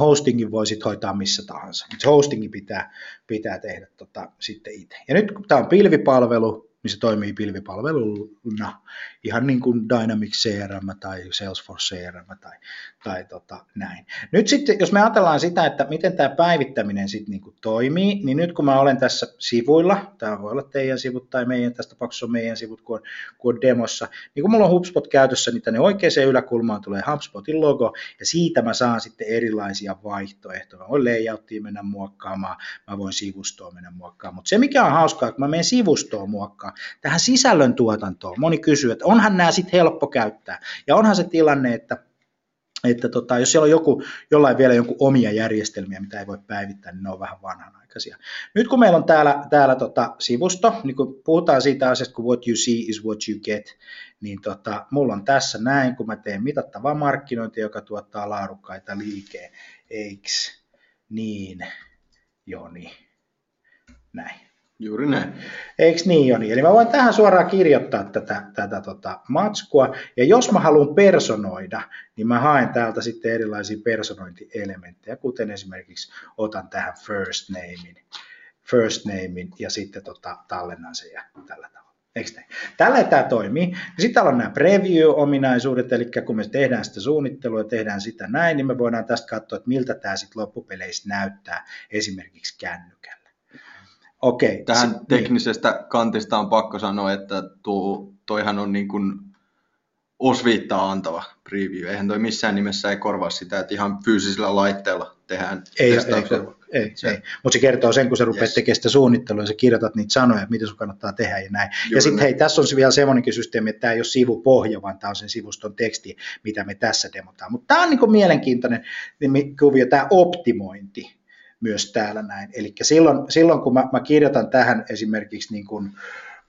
Hostingin voi sitten hoitaa missä tahansa. Hostingin pitää, pitää tehdä tota, sitten itse. Ja nyt kun tämä on pilvipalvelu, niin se toimii pilvipalveluna, ihan niin kuin Dynamics C R M tai Salesforce C R M tai, tai tota, näin. Nyt sitten, jos me ajatellaan sitä, että miten tämä päivittäminen sitten niin kuin toimii, niin nyt kun mä olen tässä sivuilla, tämä voi olla teidän sivut tai meidän, tässä tapauksessa on meidän sivut, kun on, kun on demossa, niin kun mulla on HubSpot käytössä, niin tänne oikeaan yläkulmaan tulee HubSpotin logo, ja siitä mä saan sitten erilaisia vaihtoehtoja. Mä voin layouttiin mennä muokkaamaan, mä voin sivustoon mennä muokkaamaan, mutta se mikä on hauskaa, kun mä menen sivustoon muokkaamaan, tähän sisällöntuotantoon. Moni kysyy, että onhan nämä sitten helppo käyttää. Ja onhan se tilanne, että, että tota, jos siellä on joku, jollain vielä jonkun omia järjestelmiä, mitä ei voi päivittää, niin ne on vähän vanhanaikaisia. Nyt kun meillä on täällä, täällä tota sivusto, niin kun puhutaan siitä asiasta, kun what you see is what you get, niin tota, mulla on tässä näin, kun mä teen mitattavaa markkinointia, joka tuottaa laadukkaita liikkeitä. Eiks niin, Joni? Näin. Juuri näin. Eikö niin, Joni? Eli mä voin tähän suoraan kirjoittaa tätä, tätä tota matskua, ja jos mä haluan personoida, niin mä haen täältä sitten erilaisia personointielementtejä, kuten esimerkiksi otan tähän first namein, first namein ja sitten tota, tallennan sen ja tällä tavalla. Eikö näin? Tällä tämä toimii. Sitten täällä on nämä preview-ominaisuudet, eli kun me tehdään sitä suunnittelua ja tehdään sitä näin, niin me voidaan tästä katsoa, että miltä tämä sitten loppupeleissä näyttää esimerkiksi kännykällä. Okei, tähän sit, teknisestä niin. Kantista on pakko sanoa, että tuo, toihan on niin kuin osviittaa antava preview. Eihän toi missään nimessä ei korvaa sitä, että ihan fyysisellä laitteella tehdään. Ei, ei, ei, ei. Mutta se kertoo sen, kun sä rupeat yes. tekemään sitä suunnittelua ja sä kirjoitat niitä sanoja, mitä sun kannattaa tehdä ja näin. Juuri ja sitten hei, tässä on vielä semmoinenkin systeemi, että tämä ei ole sivupohja, vaan tämä on sen sivuston teksti, mitä me tässä demotaan. Mutta tämä on niin kuin mielenkiintoinen kuvio, tämä optimointi. Myös täällä näin. Eli silloin, silloin kun mä, mä kirjoitan tähän esimerkiksi, niin kun,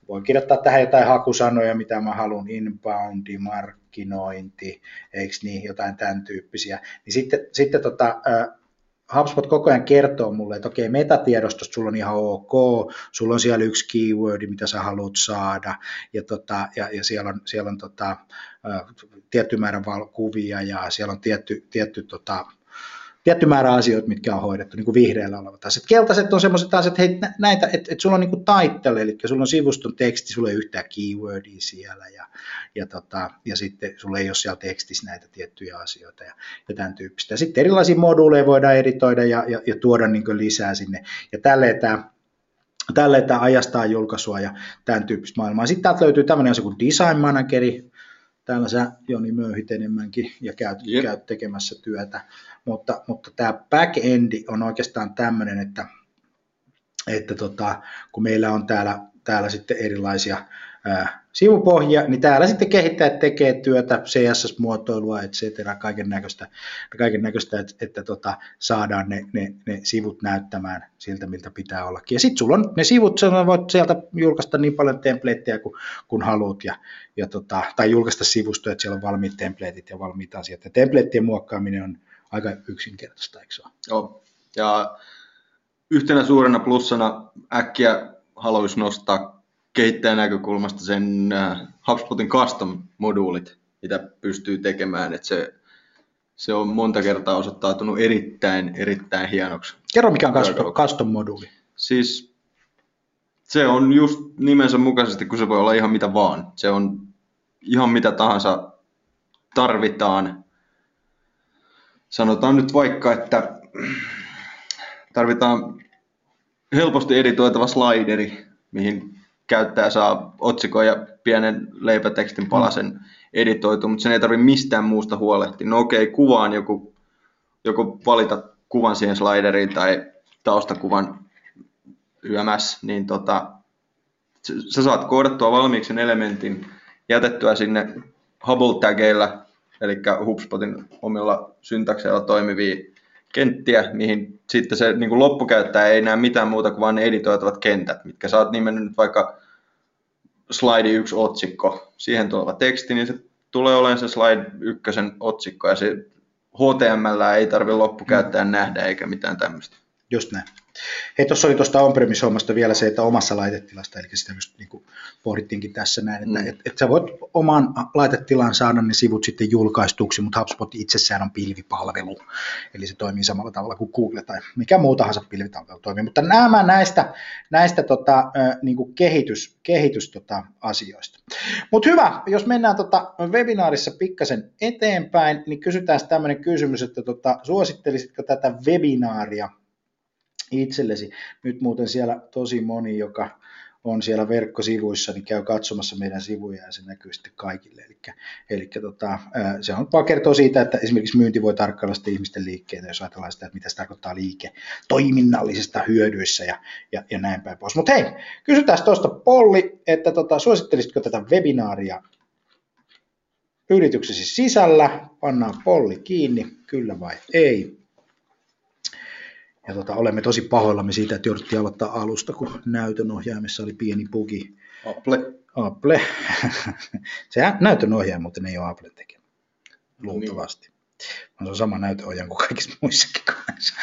voin kirjoittaa tähän jotain hakusanoja, mitä mä haluan, inboundi, markkinointi, eikö niin, jotain tämän tyyppisiä, niin sitten, sitten tota, HubSpot koko ajan kertoo mulle, että okei, metatiedostosta sulla on ihan ok, sulla on siellä yksi keywordi, mitä sä haluat saada, ja, tota, ja, ja siellä on, siellä on tota, tietty määrä kuvia, ja siellä on tietty... tietty tota, Tietty määrä asioita, mitkä on hoidettu, niin kuin vihreällä olevat asiat. Keltaiset on sellaiset taas, että hei, näitä, että, että sulla on niin kuin title, eli sulla on sivuston teksti, sulla ei yhtään keywordia siellä, ja, ja, tota, ja sitten sulla ei ole siellä tekstissä näitä tiettyjä asioita, ja, ja tämän tyyppistä. Ja sitten erilaisia moduuleja voidaan editoida ja, ja, ja tuoda niin kuin lisää sinne, ja tälleen tämä Tällä tämä ajastaa julkaisua ja tämän tyyppistä maailmaa. Sitten täältä löytyy tämmöinen asia kuin Design Manageri. Täällä sä, Joni, möyhit enemmänkin ja käyt, yep. käyt tekemässä työtä. Mutta, mutta tämä backendi on oikeastaan tämmöinen, että, että tota, kun meillä on täällä, täällä sitten erilaisia ää, sivupohjia, niin täällä sitten kehittäjät tekee työtä, C S S-muotoilua, et cetera, kaiken näköistä, kaiken näköistä että, että tota, saadaan ne, ne, ne sivut näyttämään siltä, miltä pitää ollakin. Ja sitten sulla on ne sivut, sä voit sieltä julkaista niin paljon templateja kuin kun haluat, ja, ja tota, tai julkaista sivustoja, että siellä on valmiit templateit ja valmiit asiat. Ja templateien muokkaaminen on aika yksinkertaista, eikö se ole? Joo, ja yhtenä suurena plussana äkkiä haluaisi nostaa kehittäjän näkökulmasta sen HubSpotin custom-moduulit, mitä pystyy tekemään, että se, se on monta kertaa osoittautunut erittäin, erittäin hienoksi. Kerro, mikä on custom-moduuli? Siis se on just nimensä mukaisesti, kun se voi olla ihan mitä vaan. Se on ihan mitä tahansa tarvitaan. Sanotaan nyt vaikka, että tarvitaan helposti editoitava slideri, mihin käyttäjä saa otsikon ja pienen leipätekstin palasen editoitua, mutta sen ei tarvitse mistään muusta huolehtia. No okei, okay, kuvaan joku, joku valita kuvan siihen slideriin tai taustakuvan yms, niin tota, sä saat koodattua valmiiksi sen elementin, jätettyä sinne Hubble-tägeillä, eli HubSpotin omilla syntakseilla toimivia kenttiä, mihin sitten se niin kuin loppukäyttäjä ei näe mitään muuta kuin vain ne editoitavat kentät, mitkä sä oot nimennyt nyt vaikka slide yksi otsikko, siihen tuleva teksti, niin se tulee olemaan se slide ykkösen otsikko, ja se H T M L ei tarvitse loppukäyttäjän mm. nähdä eikä mitään tämmöistä. Just näin. Hei, tuossa oli tuosta on-premise hommasta vielä se, että omassa laitetilasta, eli sitä just niin kuin pohdittiinkin tässä näin, että mm. et, et sä voit oman laitetilaan saada ne sivut sitten julkaistuksi, mutta HubSpot itsessään on pilvipalvelu, eli se toimii samalla tavalla kuin Google tai mikä muu tahansa pilvipalvelu toimii, mutta nämä näistä, näistä tota, niin kuin kehitys, kehitys tota, asioista. Mutta hyvä, jos mennään tota webinaarissa pikkasen eteenpäin, niin kysytään tämmöinen kysymys, että tota, suosittelisitko tätä webinaaria itsellesi? Nyt muuten siellä tosi moni, joka on siellä verkkosivuissa, niin käy katsomassa meidän sivuja ja se näkyy sitten kaikille. Eli, eli tota, se on vaan kertoo siitä, että esimerkiksi myynti voi tarkkailla sitten ihmisten liikkeitä, jos ajatellaan sitä, että mitä se tarkoittaa liike toiminnallisista hyödyissä ja, ja, ja näin päin pois. Mutta hei, kysytään tuosta Polli, että tota, suosittelisitko tätä webinaaria yrityksesi sisällä? Pannaan Polli kiinni, kyllä vai ei? Ja tota, olemme tosi pahoillamme siitä, että jouduttiin aloittaa alusta, kun näytönohjaimessa oli pieni bugi. Apple. Apple. Sehän näytönohjaaja, mutta ne ei ole Applen tekemä. Luultavasti. No, se on sama näytönohjaaja kuin kaikissa muissakin kanssa.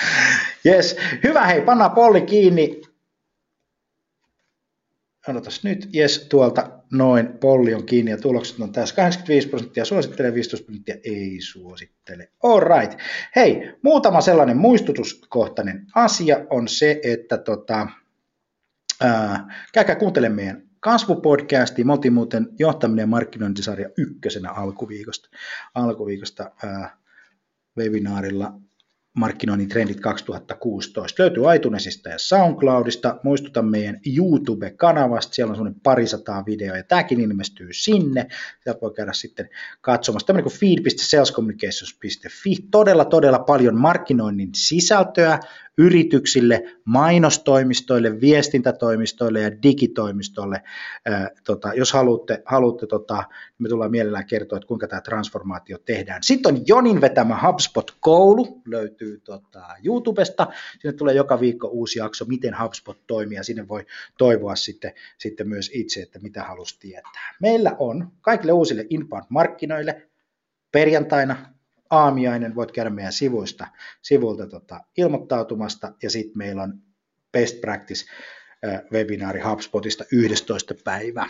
Yes. Hyvä, hei, pannaan Polli kiinni. Odotas nyt, jes, tuolta noin, Polli on kiinni ja tulokset on tässä kahdeksankymmentäviisi prosenttia suosittelee, viisitoista prosenttia ei suosittele. All right. Hei, muutama sellainen muistutuskohtainen asia on se, että tota, ää, käykää kuuntelemaan meidän kasvupodcastia. Me oltiin muuten johtaminen ja markkinointisarja ykkösenä alkuviikosta, alkuviikosta ää, webinaarilla. Markkinoinnin trendit kaksituhattakuusitoista. Löytyy iTunesista ja SoundCloudista. Muistutan meidän YouTube-kanavasta. Siellä on semmoinen parisataa videoa ja tämäkin ilmestyy sinne. Sieltä voi käydä sitten katsomassa. Tämmöinen kuin feed piste salescommunications piste fi. Todella, todella paljon markkinoinnin sisältöä yrityksille, mainostoimistoille, viestintätoimistoille ja digitoimistolle. Ää, tota, jos haluatte, haluatte tota, me tullaan mielellään kertoa, että kuinka tämä transformaatio tehdään. Sitten on Jonin vetämä HubSpot-koulu, löytyy tota, YouTubesta. Sinne tulee joka viikko uusi jakso, miten HubSpot toimii, ja sinne voi toivoa sitten, sitten myös itse, että mitä halusi tietää. Meillä on kaikille uusille inbound-markkinoille perjantaina aamiainen, voit käydä meidän sivuista, sivulta tota, ilmoittautumasta, ja sitten meillä on Best Practice-webinaari HubSpotista yhdestoista päivä.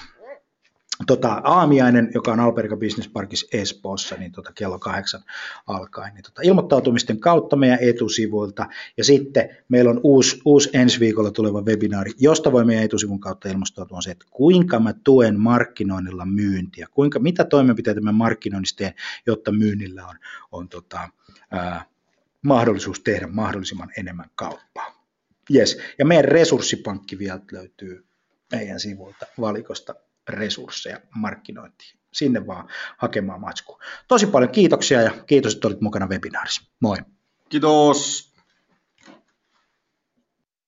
Tota, aamiainen, joka on Alperka Business Parkissa Espoossa, niin tota, kello kahdeksan alkaen. Niin tota, ilmoittautumisten kautta meidän etusivuilta, ja sitten meillä on uusi, uusi ensi viikolla tuleva webinaari, josta voi meidän etusivun kautta ilmoittautua, on se, että kuinka mä tuen markkinoinnilla myyntiä, kuinka, mitä toimenpiteitä mä markkinoinnissa teen, jotta myynnillä on, on tota, ää, mahdollisuus tehdä mahdollisimman enemmän kauppaa. Yes. Ja meidän resurssipankki vielä löytyy meidän sivuilta valikosta resursseja markkinointiin. Sinne vaan hakemaan matskua. Tosi paljon kiitoksia ja kiitos, että olit mukana webinaarissa. Moi. Kiitos.